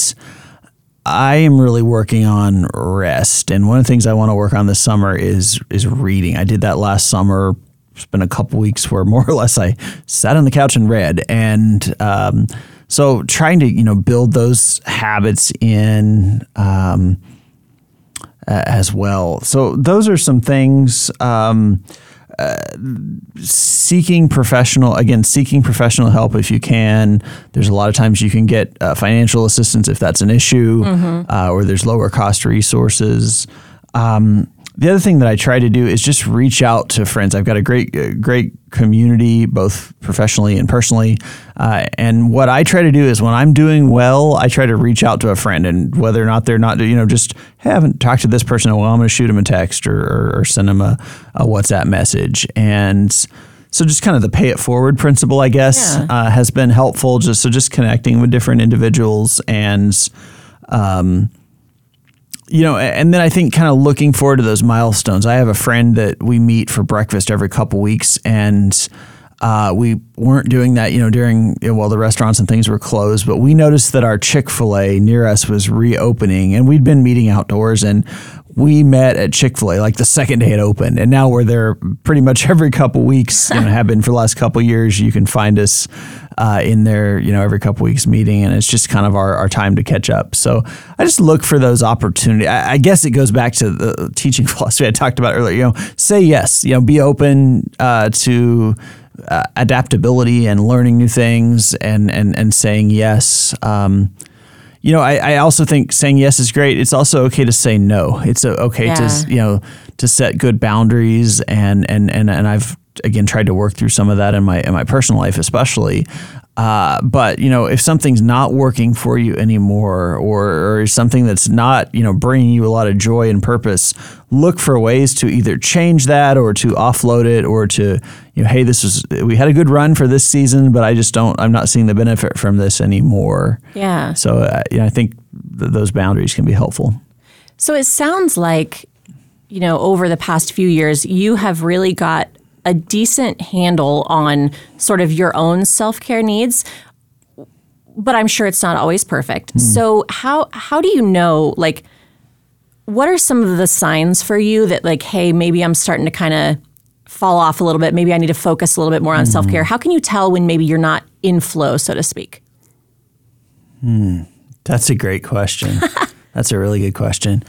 I am really working on rest. And one of the things I want to work on this summer is is reading. I did that last summer. It's been a couple weeks where more or less I sat on the couch and read. And um, so trying to, you know, build those habits in um, uh, as well. So those are some things. Um, Uh, seeking professional, again, seeking professional help if you can. There's a lot of times you can get uh, financial assistance if that's an issue, mm-hmm. uh, or there's lower cost resources. Um, the other thing that I try to do is just reach out to friends. I've got a great, uh, great community, both professionally and personally. Uh, and what I try to do is when I'm doing well, I try to reach out to a friend, and whether or not they're not, you know, just hey, I haven't talked to this person in a while, I'm going to shoot them a text or, or, or send them a, a WhatsApp message. And so just kind of the pay it forward principle, I guess, yeah. uh, has been helpful. Just so just connecting with different individuals and, um, you know, and then I think kind of looking forward to those milestones. I have a friend that we meet for breakfast every couple weeks, and uh, we weren't doing that, you know, during, you know, while the restaurants and things were closed, but we noticed that our Chick-fil-A near us was reopening, and we'd been meeting outdoors, and we met at Chick-fil-A like the second day it opened, and now we're there pretty much every couple weeks, you know, have been for the last couple years. You can find us uh, in there, you know, every couple weeks meeting, and it's just kind of our, our time to catch up. So I just look for those opportunities. I, I guess it goes back to the teaching philosophy I talked about earlier. You know, say yes. You know, be open uh, to uh, adaptability and learning new things, and and and saying yes. Um, You know, I, I also think saying yes is great. It's also okay to say no. It's okay yeah. to, you know, to set good boundaries. And, and, and, and I've, again, tried to work through some of that in my in my personal life especially. Uh, but, you know, if something's not working for you anymore, or, or something that's not, you know, bringing you a lot of joy and purpose, look for ways to either change that or to offload it, or to, you know, hey, this is, we had a good run for this season, but I just don't, I'm not seeing the benefit from this anymore. Yeah. So uh, you know, I think th- those boundaries can be helpful. So it sounds like, you know, over the past few years, you have really got a decent handle on sort of your own self-care needs, but I'm sure it's not always perfect. Mm. So how, how do you know, like, what are some of the signs for you that, like, hey, maybe I'm starting to kind of fall off a little bit. Maybe I need to focus a little bit more on mm. self-care. How can you tell when maybe you're not in flow, so to speak? Hmm. That's a great question. That's a really good question.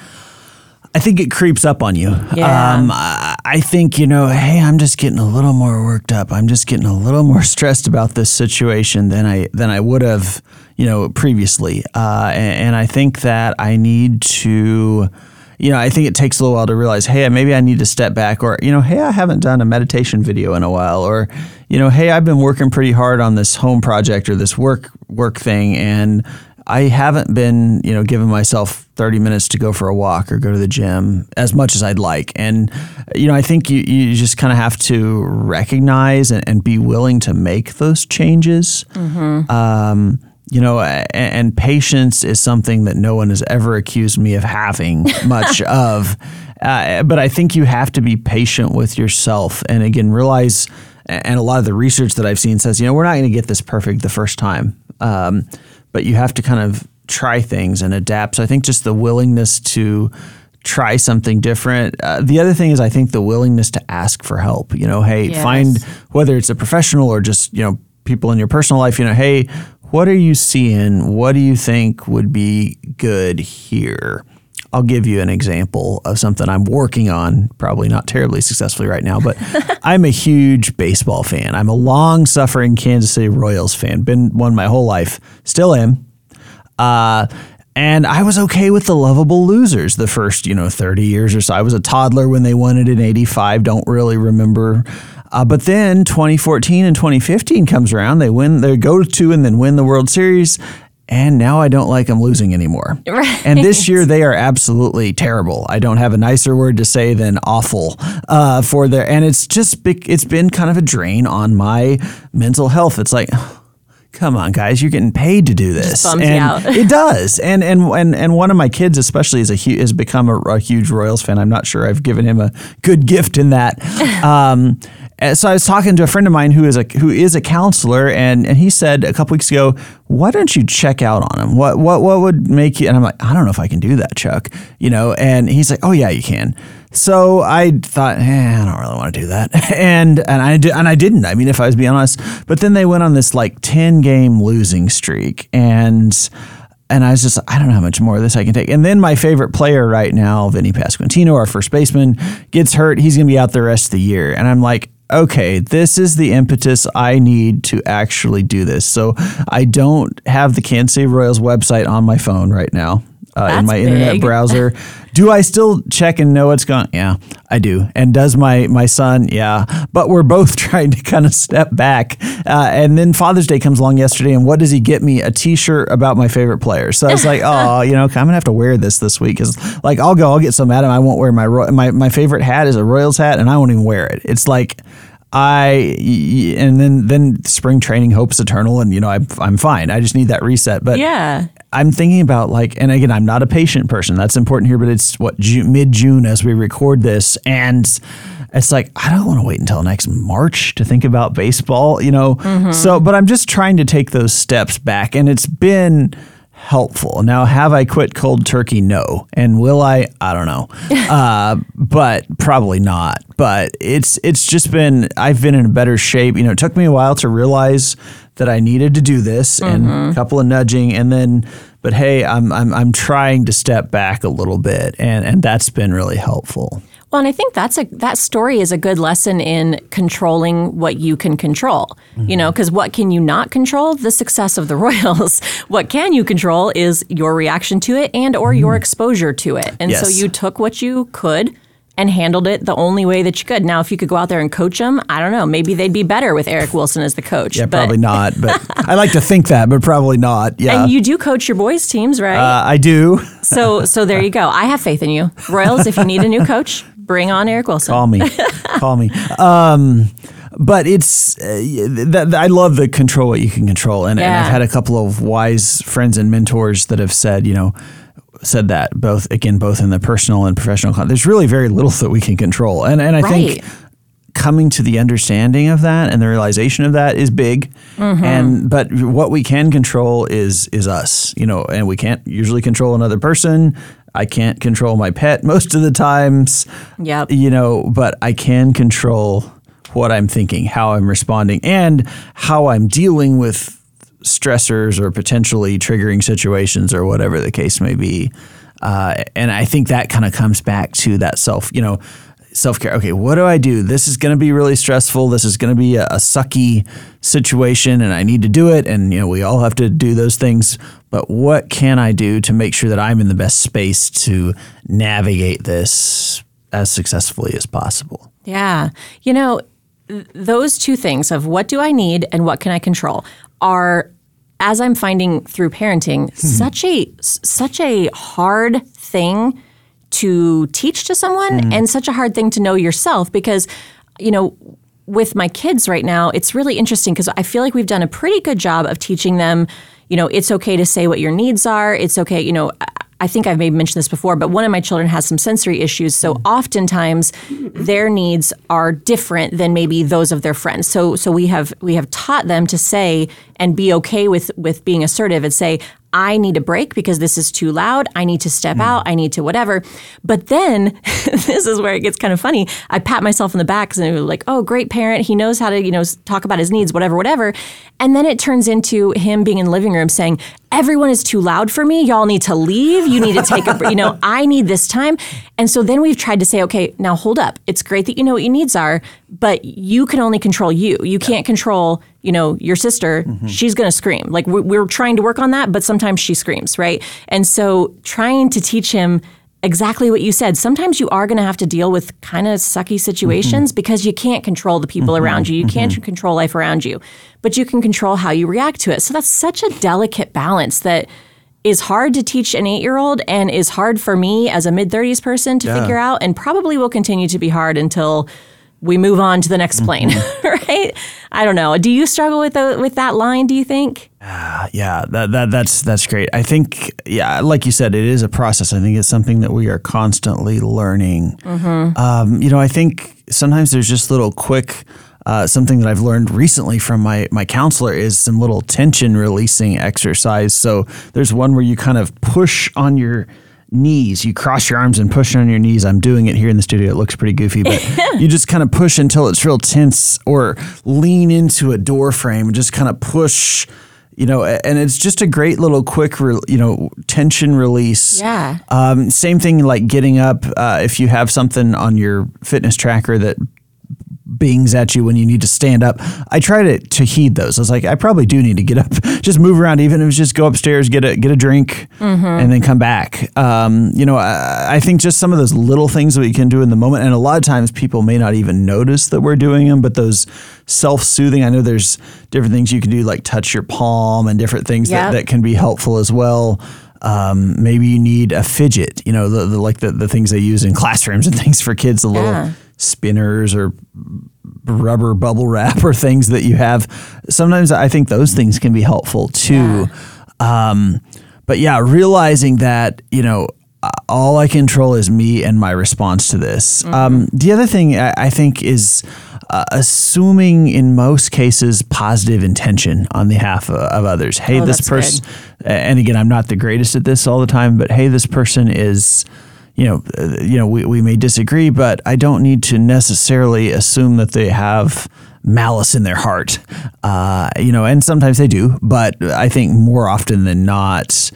I think it creeps up on you. Yeah. Um, I, I think, you know, hey, I'm just getting a little more worked up. I'm just getting a little more stressed about this situation than I than I would have, you know, previously. Uh, and, and I think that I need to... You know, I think it takes a little while to realize, hey, maybe I need to step back, or, you know, hey, I haven't done a meditation video in a while, or, you know, hey, I've been working pretty hard on this home project or this work work thing, and I haven't been, you know, giving myself thirty minutes to go for a walk or go to the gym as much as I'd like. And, you know, I think you, you just kind of have to recognize and, and be willing to make those changes. Mm-hmm. Um You know, and patience is something that no one has ever accused me of having much of. Uh, but I think you have to be patient with yourself. And again, realize, and a lot of the research that I've seen says, you know, we're not going to get this perfect the first time. Um, but you have to kind of try things and adapt. So I think just the willingness to try something different. Uh, the other thing is, I think the willingness to ask for help. You know, hey, yes. Find, whether it's a professional or just, you know, people in your personal life, you know, hey, what are you seeing? What do you think would be good here? I'll give you an example of something I'm working on, probably not terribly successfully right now, but I'm a huge baseball fan. I'm a long-suffering Kansas City Royals fan, been one my whole life, still am. Uh, and I was okay with the lovable losers the first, you know, thirty years or so. I was a toddler when they won it in eighty-five, don't really remember. Uh, but then twenty fourteen and twenty fifteen comes around. They win. They go to and then win the World Series. and now I don't like them losing anymore. Right. And this year they are absolutely terrible. I don't have a nicer word to say than awful uh, for their, and it's just, it's been kind of a drain on my mental health. It's like, come on, guys, you're getting paid to do this. It just bums you out. It does. And and and and one of my kids especially is a hu- has become a, a huge Royals fan. I'm not sure I've given him a good gift in that. Um, so I was talking to a friend of mine who is a who is a counselor, and, and he said a couple weeks ago, why don't you check out on him? What what what would make you? And I'm like, I don't know if I can do that, Chuck. You know. And he's like, oh yeah, you can. So I thought, eh, I don't really want to do that, and and I did, and I didn't. I mean, if I was being honest, but then they went on this like ten game losing streak, and and I was just, I don't know how much more of this I can take. And then my favorite player right now, Vinny Pasquantino, our first baseman, gets hurt. He's going to be out the rest of the year, and I'm like, okay, this is the impetus I need to actually do this. So I don't have the Kansas City Royals website on my phone right now. Uh, in my big. internet browser. Do I still check and know it's gone? Yeah, I do. And does my, my son? Yeah. But we're both trying to kind of step back. Uh, and then Father's Day comes along yesterday, and what does he get me? A T-shirt about my favorite player. So I was like, oh, you know, I'm going to have to wear this this week. Because like, I'll go, I'll get some at him. I won't wear my, my, my favorite hat is a Royals hat, and I won't even wear it. It's like... I and then then spring training, hope's eternal, and you know I I'm, I'm fine. I just need that reset. But yeah, I'm thinking about like, and again, I'm not a patient person. That's important here. But it's what June, mid June as we record this, and it's like I don't want to wait until next March to think about baseball. You know, mm-hmm. so but I'm just trying to take those steps back, and it's been helpful. Now, have I quit cold turkey? No. And will I? I don't know. Uh, but probably not. But it's it's just been, I've been in a better shape. You know, it took me a while to realize that I needed to do this mm-hmm. and a couple of nudging and then, but hey, I'm, I'm, I'm trying to step back a little bit. And, and that's been really helpful. Well, and I think that's a that story is a good lesson in controlling what you can control, mm-hmm. you know, because what can you not control? The success of the Royals. What can you control is your reaction to it and or mm-hmm. your exposure to it. And yes. so you took what you could and handled it the only way that you could. Now, if you could go out there and coach them, I don't know, maybe they'd be better with Eric Wilson as the coach. Yeah, but. Probably not. But I like to think that, but probably not. Yeah. And you do coach your boys' teams, right? Uh, I do. So, so there you go. I have faith in you, Royals. If you need a new coach, bring on Eric Wilson. Call me. Call me. Um, but it's, uh, th- th- I love the control what you can control. And, yeah. and I've had a couple of wise friends and mentors that have said, you know, said that both, again, both in the personal and professional context. There's really very little that we can control. And, and I right. think coming to the understanding of that and the realization of that is big. Mm-hmm. And, but what we can control is, is us, you know, and we can't usually control another person. I can't control my pet most of the times, yep. you know, but I can control what I'm thinking, how I'm responding, and how I'm dealing with stressors or potentially triggering situations or whatever the case may be. Uh, and I think that kind of comes back to that self, you know, self-care. Okay, what do I do? This is going to be really stressful. This is going to be a, a sucky situation, and I need to do it. And, you know, we all have to do those things. But what can I do to make sure that I'm in the best space to navigate this as successfully as possible? Yeah. You know, th- those two things of what do I need and what can I control are, as I'm finding through parenting, mm-hmm. such a s- such a hard thing to teach to someone mm. and such a hard thing to know yourself because, you know, with my kids right now, it's really interesting because I feel like we've done a pretty good job of teaching them, you know, it's okay to say what your needs are. It's okay, you know, I think I've maybe mentioned this before, but one of my children has some sensory issues. So oftentimes their needs are different than maybe those of their friends. So so we have we have taught them to say and be okay with with being assertive and say, I need a break because this is too loud. I need to step mm. out. I need to whatever. But then this is where it gets kind of funny. I pat myself in the back and it was like, oh, great parent. He knows how to, you know, talk about his needs, whatever, whatever. And then it turns into him being in the living room saying, everyone is too loud for me. Y'all need to leave. You need to take a, you know, I need this time. And so then we've tried to say, okay, now hold up. It's great that you know what your needs are, but you can only control you. You can't control you know, your sister, mm-hmm. she's going to scream. Like we're, we're trying to work on that, but sometimes she screams, right? And so trying to teach him exactly what you said. Sometimes you are going to have to deal with kind of sucky situations mm-hmm. because you can't control the people mm-hmm. around you. You mm-hmm. can't control life around you, but you can control how you react to it. So that's such a delicate balance that is hard to teach an eight-year-old and is hard for me as a mid-thirties person to yeah. figure out, and probably will continue to be hard until we move on to the next plane, mm-hmm. right? I don't know. Do you struggle with the, with that line, do you think? Uh, yeah, that, that that's that's great. I think, yeah, like you said, it is a process. I think it's something that we are constantly learning. Mm-hmm. Um, you know, I think sometimes there's just little quick, uh, something that I've learned recently from my, my counselor is some little tension releasing exercise. So there's one where you kind of push on your knees, you cross your arms and push on your knees. I'm doing it here in the studio. It looks pretty goofy, but you just kind of push until it's real tense, or lean into a door frame and just kind of push, you know, and it's just a great little quick, re- you know, tension release. Yeah. Um, same thing like getting up. Uh, if you have something on your fitness tracker that bings at you when you need to stand up, I try to, to heed those. I was like, I probably do need to get up, just move around, even if it's just go upstairs, get a get a drink, mm-hmm. and then come back. Um, you know, I, I think just some of those little things that we can do in the moment, and a lot of times people may not even notice that we're doing them, but those self-soothing, I know there's different things you can do, like touch your palm and different things yep. that, that can be helpful as well. Um, maybe you need a fidget, you know, the, the, like the, the things they use in classrooms and things for kids, the yeah. little spinners or rubber bubble wrap or things that you have. Sometimes I think those things can be helpful too. Yeah. Um, but yeah, realizing that, you know, all I control is me and my response to this. Mm-hmm. Um, the other thing I, I think is uh, assuming in most cases positive intention on behalf of, of others. Hey, oh, this person, and again, I'm not the greatest at this all the time, but hey, this person is, you know, uh, you know, we, we may disagree, but I don't need to necessarily assume that they have malice in their heart. Uh, you know, and sometimes they do, but I think more often than not,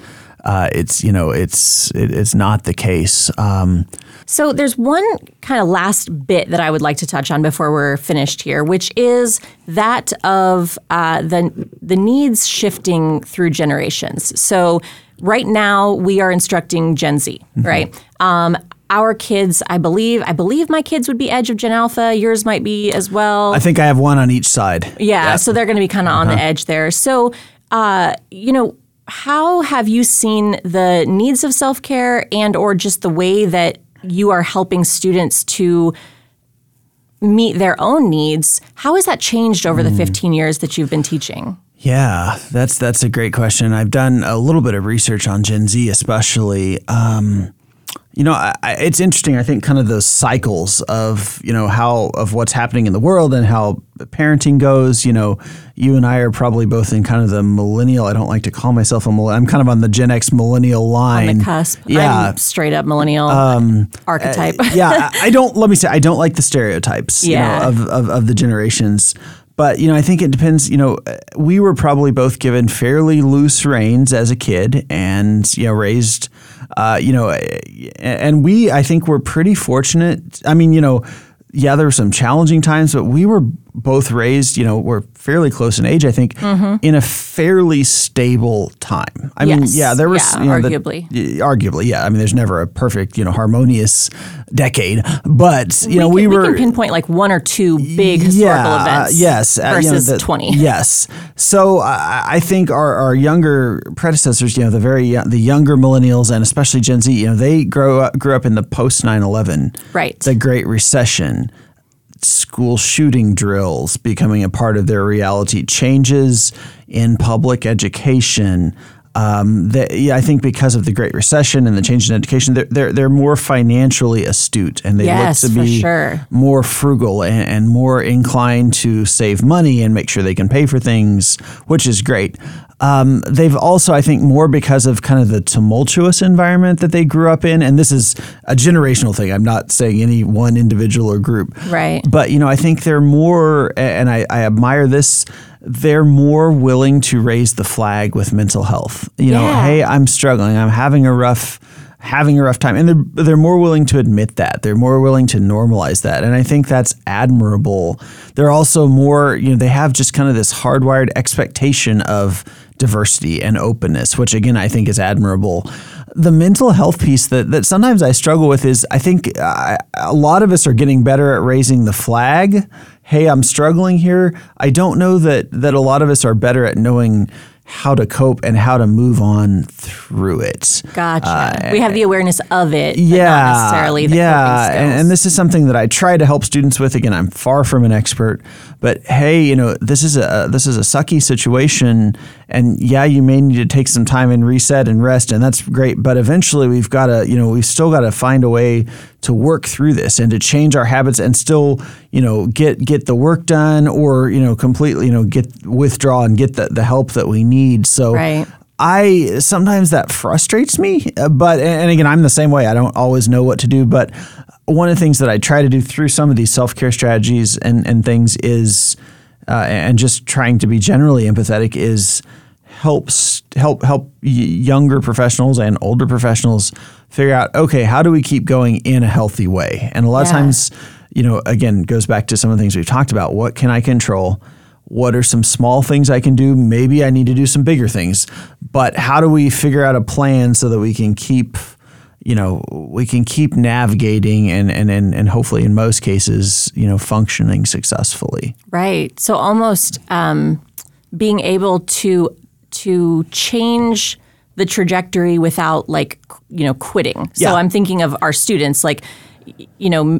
Uh, it's, you know, it's it, it's not the case. Um, so there's one kind of last bit that I would like to touch on before we're finished here, which is that of uh, the the needs shifting through generations. So right now we are instructing Gen Z, mm-hmm. right? Um, Our kids, I believe, I believe my kids would be edge of Gen Alpha. Yours might be as well. I think I have one on each side. Yeah, yeah. So they're going to be kind of uh-huh. on the edge there. So, uh, you know, how have you seen the needs of self-care and or just the way that you are helping students to meet their own needs? How has that changed over mm. the fifteen years that you've been teaching? Yeah, that's that's a great question. I've done a little bit of research on Gen Z especially. Um, you know, I, I, it's interesting, I think, kind of those cycles of, you know, how of what's happening in the world and how parenting goes. You know, you and I are probably both in kind of the millennial. I don't like to call myself a millennial. I'm kind of on the Gen X millennial line. On the cusp. Yeah. I'm straight up millennial um, archetype. uh, yeah. I, I don't, let me say, I don't like the stereotypes yeah. you know, of, of, of the generations. But, you know, I think it depends, you know, we were probably both given fairly loose reins as a kid and, you know, raised, uh, you know, and we, I think, were pretty fortunate. I mean, you know, yeah, there were some challenging times, but we were both raised, you know, we're fairly close in age, I think, mm-hmm. in a fairly stable time. I yes. mean, yeah, there was, yeah, you know, arguably. The, arguably, yeah. I mean, there's never a perfect, you know, harmonious decade, but, you we know, can, we were. We can pinpoint like one or two big historical yeah, events uh, yes, versus uh, you know, the, twenty. Yes. So uh, I think our, our younger predecessors, you know, the very young, the younger millennials and especially Gen Z, you know, they grow up, grew up in the post nine eleven, right. the Great Recession. School shooting drills becoming a part of their reality, changes in public education. Um, the, yeah, I think because of the Great Recession and the change in education, they're they're, they're more financially astute and they yes, look to be sure. more frugal and, and more inclined to save money and make sure they can pay for things, which is great. Um, they've also, I think, more because of kind of the tumultuous environment that they grew up in, and this is a generational thing. I'm not saying any one individual or group, right? But you know, I think they're more, and I, I admire this. They're more willing to raise the flag with mental health. You yeah. know, hey, I'm struggling. I'm having a rough, having a rough time, and they're they're more willing to admit that. They're more willing to normalize that, and I think that's admirable. They're also more, you know, they have just kind of this hardwired expectation of diversity and openness, which again I think is admirable. the mental health piece that, that sometimes I struggle with is I think I, a lot of us are getting better at raising the flag. Hey, I'm struggling here. I don't know that that a lot of us are better at knowing how to cope and how to move on through it. Gotcha. Uh, we have the awareness of it, yeah, but not necessarily the yeah. coping skills. And, and this is something that I try to help students with. Again, I'm far from an expert, but hey, you know, this is a this is a sucky situation, and yeah, you may need to take some time and reset and rest, and that's great. But eventually, we've got to, you know, we've still got to find a way to work through this and to change our habits and still, you know, get get the work done, or, you know, completely, you know, get withdraw and get the, the help that we need. So right. I sometimes that frustrates me, but and again, I'm the same way. I don't always know what to do, but one of the things that I try to do through some of these self-care strategies and, and things is, uh, and just trying to be generally empathetic is help help help younger professionals and older professionals figure out, okay, how do we keep going in a healthy way? And a lot yeah. of times, you know, again, goes back to some of the things we've talked about. What can I control? What are some small things I can do? Maybe I need to do some bigger things, but how do we figure out a plan so that we can keep, you know, we can keep navigating and, and, and, and hopefully in most cases, you know, functioning successfully. Right. So almost um, being able to, to change the trajectory without like, you know, quitting. So yeah. I'm thinking of our students, like, you know,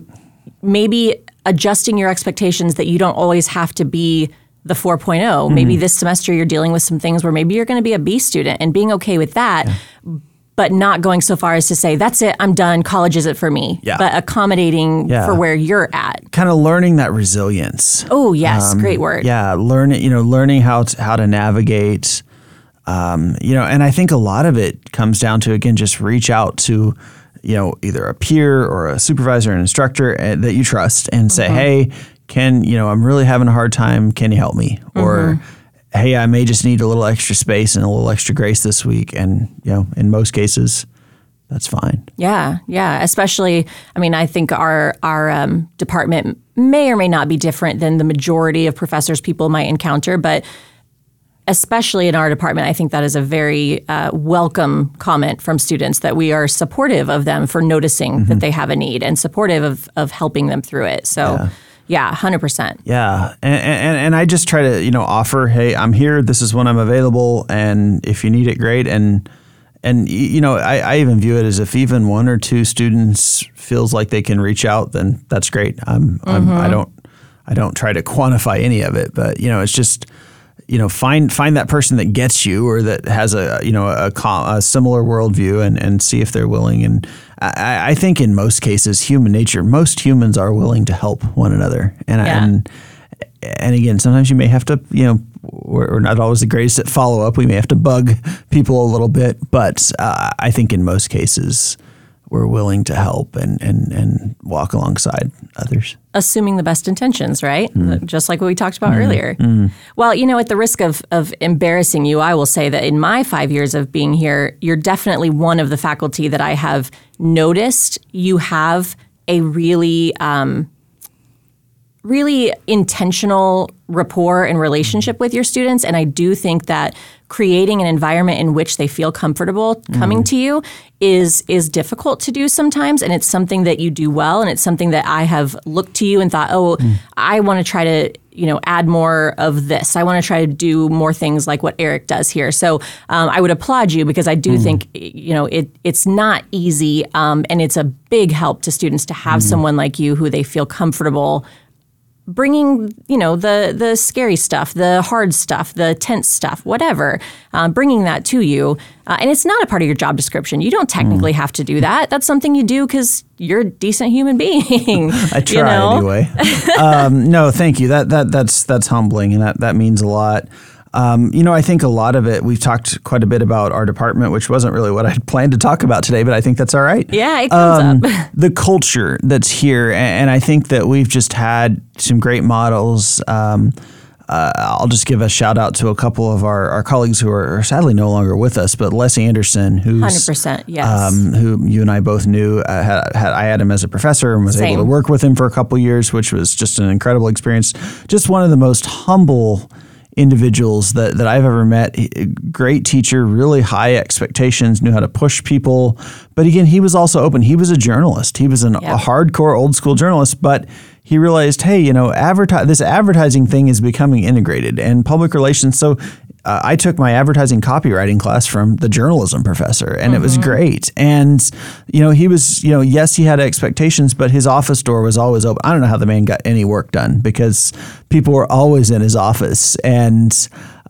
maybe adjusting your expectations that you don't always have to be the four point oh. Mm-hmm. Maybe this semester you're dealing with some things where maybe you're going to be a B student and being okay with that, yeah. but not going so far as to say, that's it, I'm done, college is it for me, yeah. but accommodating yeah. for where you're at. Kind of learning that resilience. Oh, yes, um, great word. Yeah, learn, you know, learning how to, how to navigate, um, you know, and I think a lot of it comes down to, again, just reach out to, you know, either a peer or a supervisor, an instructor that you trust and mm-hmm. say, hey, can, you know, I'm really having a hard time. Can you help me? Mm-hmm. Or, hey, I may just need a little extra space and a little extra grace this week. And, you know, in most cases, that's fine. Yeah. Yeah. Especially, I mean, I think our, our um, department may or may not be different than the majority of professors people might encounter, but especially in our department, I think that is a very uh, welcome comment from students that we are supportive of them for noticing mm-hmm. that they have a need and supportive of, of helping them through it. So. Yeah. Yeah, one hundred percent. Yeah, and, and and I just try to, you know, offer, hey, I'm here, this is when I'm available, and if you need it, great. And, and you know, I, I even view it as if even one or two students feels like they can reach out, then that's great. I'm, mm-hmm. I'm, I don't I don't try to quantify any of it, but, you know, it's just, you know, find find that person that gets you or that has a, you know, a, a similar worldview and, and see if they're willing. And I, I think in most cases, human nature, most humans are willing to help one another. And yeah. I, and, and again, sometimes you may have to, you know, we're, we're not always the greatest at follow up. We may have to bug people a little bit, but uh, I think in most cases we're willing to help and, and, and walk alongside others. Assuming the best intentions, right? Mm. Just like what we talked about mm. earlier. Mm. Well, you know, at the risk of, of embarrassing you, I will say that in my five years of being here, you're definitely one of the faculty that I have noticed you have a really, um, really intentional rapport and relationship with your students. And I do think that creating an environment in which they feel comfortable coming mm. to you is is difficult to do sometimes. And it's something that you do well. And it's something that I have looked to you and thought, oh, mm. I want to try to, you know, add more of this. I want to try to do more things like what Eric does here. So um, I would applaud you because I do mm. think, you know, it it's not easy. Um, and it's a big help to students to have mm. someone like you who they feel comfortable bringing, you know, the the scary stuff, the hard stuff, the tense stuff, whatever, uh, bringing that to you. Uh, and it's not a part of your job description. You don't technically mm. have to do that. That's something you do because you're a decent human being. I try you know? anyway. um, no, thank you. That that that's that's humbling, and that, that means a lot. Um, you know, I think a lot of it, we've talked quite a bit about our department, which wasn't really what I planned to talk about today, but I think that's all right. Yeah, it comes um, up. The culture that's here, and I think that we've just had some great models. Um, uh, I'll just give a shout out to a couple of our, our colleagues who are sadly no longer with us, but Les Anderson, who's one hundred percent, yes. um, who you and I both knew. Uh, had, had, I had him as a professor and was Same. able to work with him for a couple years, which was just an incredible experience. Just one of the most humble individuals that, that I've ever met. Great teacher, really high expectations, knew how to push people. But again, he was also open. He was a journalist. He was an, yeah. a hardcore old school journalist, but he realized, hey, you know, adverti- this advertising thing is becoming integrated and public relations. So uh, I took my advertising copywriting class from the journalism professor, and mm-hmm. it was great. And, you know, he was, you know, yes, he had expectations, but his office door was always open. I don't know how the man got any work done because people were always in his office. And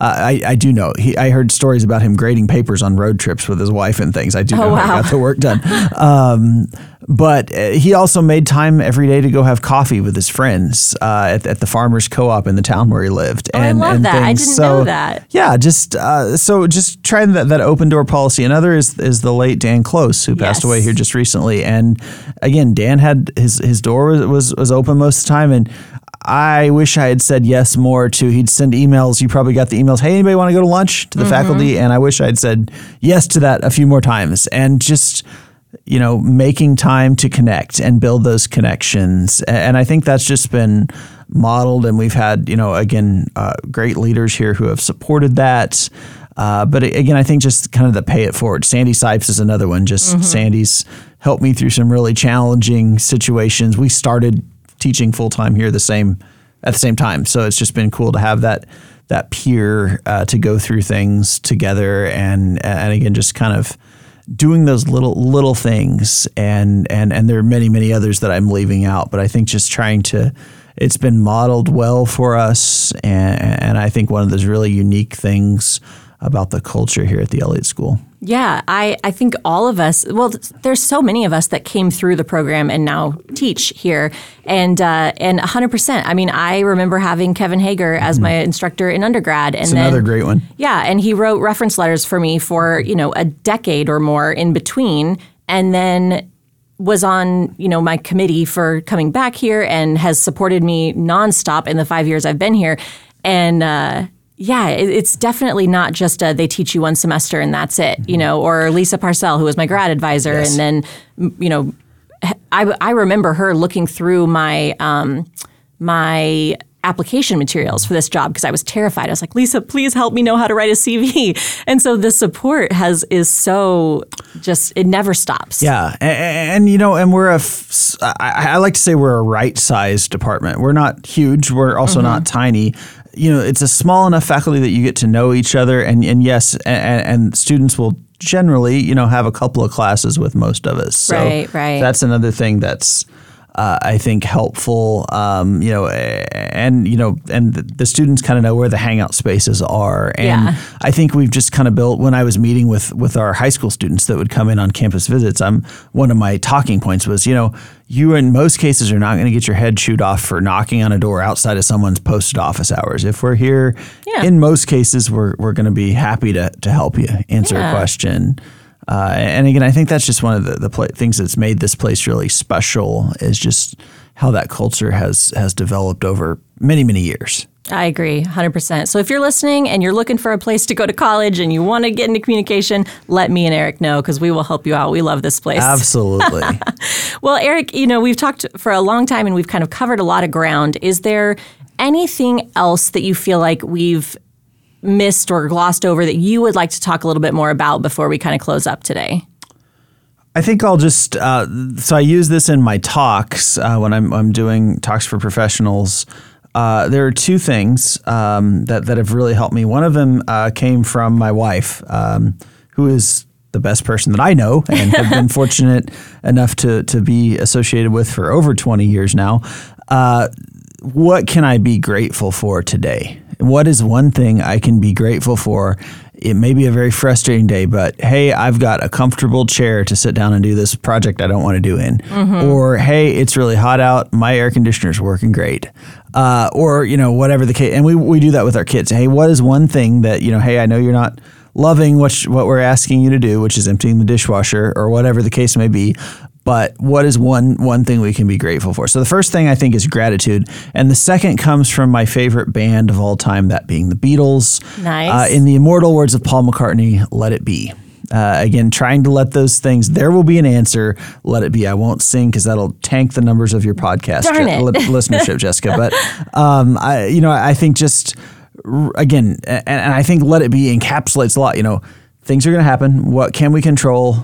Uh, I, I do know. He, I heard stories about him grading papers on road trips with his wife and things. I do know oh, wow. how he got the work done. Um, but he also made time every day to go have coffee with his friends uh, at, at the farmers co-op in the town where he lived. Oh, and, I love and that. Things. I didn't so, know that. Yeah, just uh, so just trying that, that open door policy. Another is is the late Dan Close, who yes. passed away here just recently. And again, Dan had his his door was was, was open most of the time, and I wish I had said yes more to, he'd send emails. You probably got the emails. Hey, anybody want to go to lunch to the mm-hmm. faculty? And I wish I had said yes to that a few more times. And just, you know, making time to connect and build those connections. And I think that's just been modeled. And we've had, you know, again, uh, great leaders here who have supported that. Uh, but again, I think just kind of the pay it forward. Sandy Sipes is another one. Just mm-hmm. Sandy's helped me through some really challenging situations. We started teaching full time here the same at the same time, so it's just been cool to have that that peer uh, to go through things together, and and again just kind of doing those little little things, and and and there are many many others that I'm leaving out, but I think just trying to, it's been modeled well for us, and, and I think one of those really unique things about the culture here at the Elliott School. Yeah, I, I think all of us, well, there's so many of us that came through the program and now teach here. And uh, and one hundred percent. I mean, I remember having Kevin Hager as mm-hmm. my instructor in undergrad. And it's then, another great one. Yeah, and he wrote reference letters for me for, you know, a decade or more in between, and then was on, you know, my committee for coming back here and has supported me nonstop in the five years I've been here. And uh yeah, it's definitely not just a, they teach you one semester and that's it, you know, or Lisa Parcell, who was my grad advisor. Yes. And then, you know, I, I remember her looking through my um, my application materials for this job because I was terrified. I was like, Lisa, please help me know how to write a C V. And so the support has is so just, it never stops. Yeah. And, and you know, and we're a, I, I like to say we're a right-sized department. We're not huge. We're also mm-hmm. not tiny. You know, it's a small enough faculty that you get to know each other, and, and yes, and, and students will generally, you know, have a couple of classes with most of us. So right, right. That's another thing that's, uh, I think, helpful. Um, you know, and you know, and the students kind of know where the hangout spaces are, and yeah. I think we've just kind of built. When I was meeting with with our high school students that would come in on campus visits, I'm one of my talking points was, you know, you in most cases are not going to get your head chewed off for knocking on a door outside of someone's posted office hours. If we're here, yeah. in most cases, we're we're going to be happy to to help you answer yeah. a question. Uh, and again, I think that's just one of the, the pl- things that's made this place really special is just how that culture has has developed over many, many years. I agree, one hundred percent. So if you're listening and you're looking for a place to go to college and you want to get into communication, let me and Eric know because we will help you out. We love this place. Absolutely. Well, Eric, you know, we've talked for a long time and we've kind of covered a lot of ground. Is there anything else that you feel like we've missed or glossed over that you would like to talk a little bit more about before we kind of close up today? I think I'll just, uh, so I use this in my talks uh, when I'm, I'm doing talks for professionals. Uh, there are two things um, that, that have really helped me. One of them uh, came from my wife, um, who is the best person that I know and have been fortunate enough to, to be associated with for over twenty years now. Uh, what can I be grateful for today? What is one thing I can be grateful for? It may be a very frustrating day, but hey, I've got a comfortable chair to sit down and do this project I don't want to do in. Mm-hmm. Or hey, it's really hot out. My air conditioner's working great. Uh, or, you know, whatever the case. And we, we do that with our kids. Hey, what is one thing that, you know, hey, I know you're not loving what, sh- what we're asking you to do, which is emptying the dishwasher or whatever the case may be. But what is one one thing we can be grateful for? So the first thing I think is gratitude. And the second comes from my favorite band of all time, that being the Beatles. Nice. Uh, in the immortal words of Paul McCartney, let it be. Uh, again, trying to let those things, there will be an answer. Let it be. I won't sing because that'll tank the numbers of your podcast Darn it. li- listenership, Jessica. But, um, I, you know, I think just again, and, and I think let it be encapsulates a lot, you know, things are going to happen. What can we control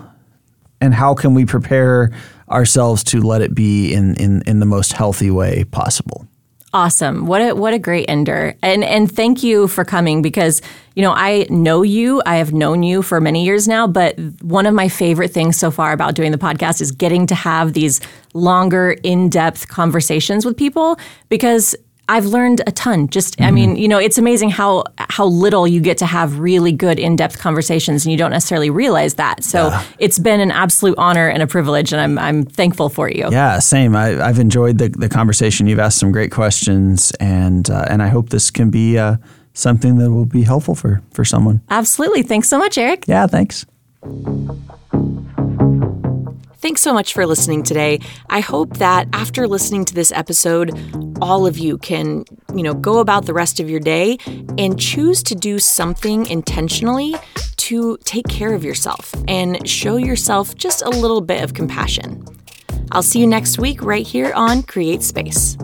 and how can we prepare ourselves to let it be in, in, in the most healthy way possible? Awesome. What a what a great ender. And and thank you for coming because, you know, I know you. I have known you for many years now, but one of my favorite things so far about doing the podcast is getting to have these longer, in-depth conversations with people because I've learned a ton. Just, mm-hmm. I mean, you know, it's amazing how how little you get to have really good in-depth conversations and you don't necessarily realize that. So yeah. It's been an absolute honor and a privilege and I'm I'm thankful for you. Yeah, same. I, I've enjoyed the, the conversation. You've asked some great questions and uh, and I hope this can be uh, something that will be helpful for, for someone. Absolutely. Thanks so much, Eric. Yeah, thanks. Thanks so much for listening today. I hope that after listening to this episode, all of you can, you know, go about the rest of your day and choose to do something intentionally to take care of yourself and show yourself just a little bit of compassion. I'll see you next week right here on Create Space.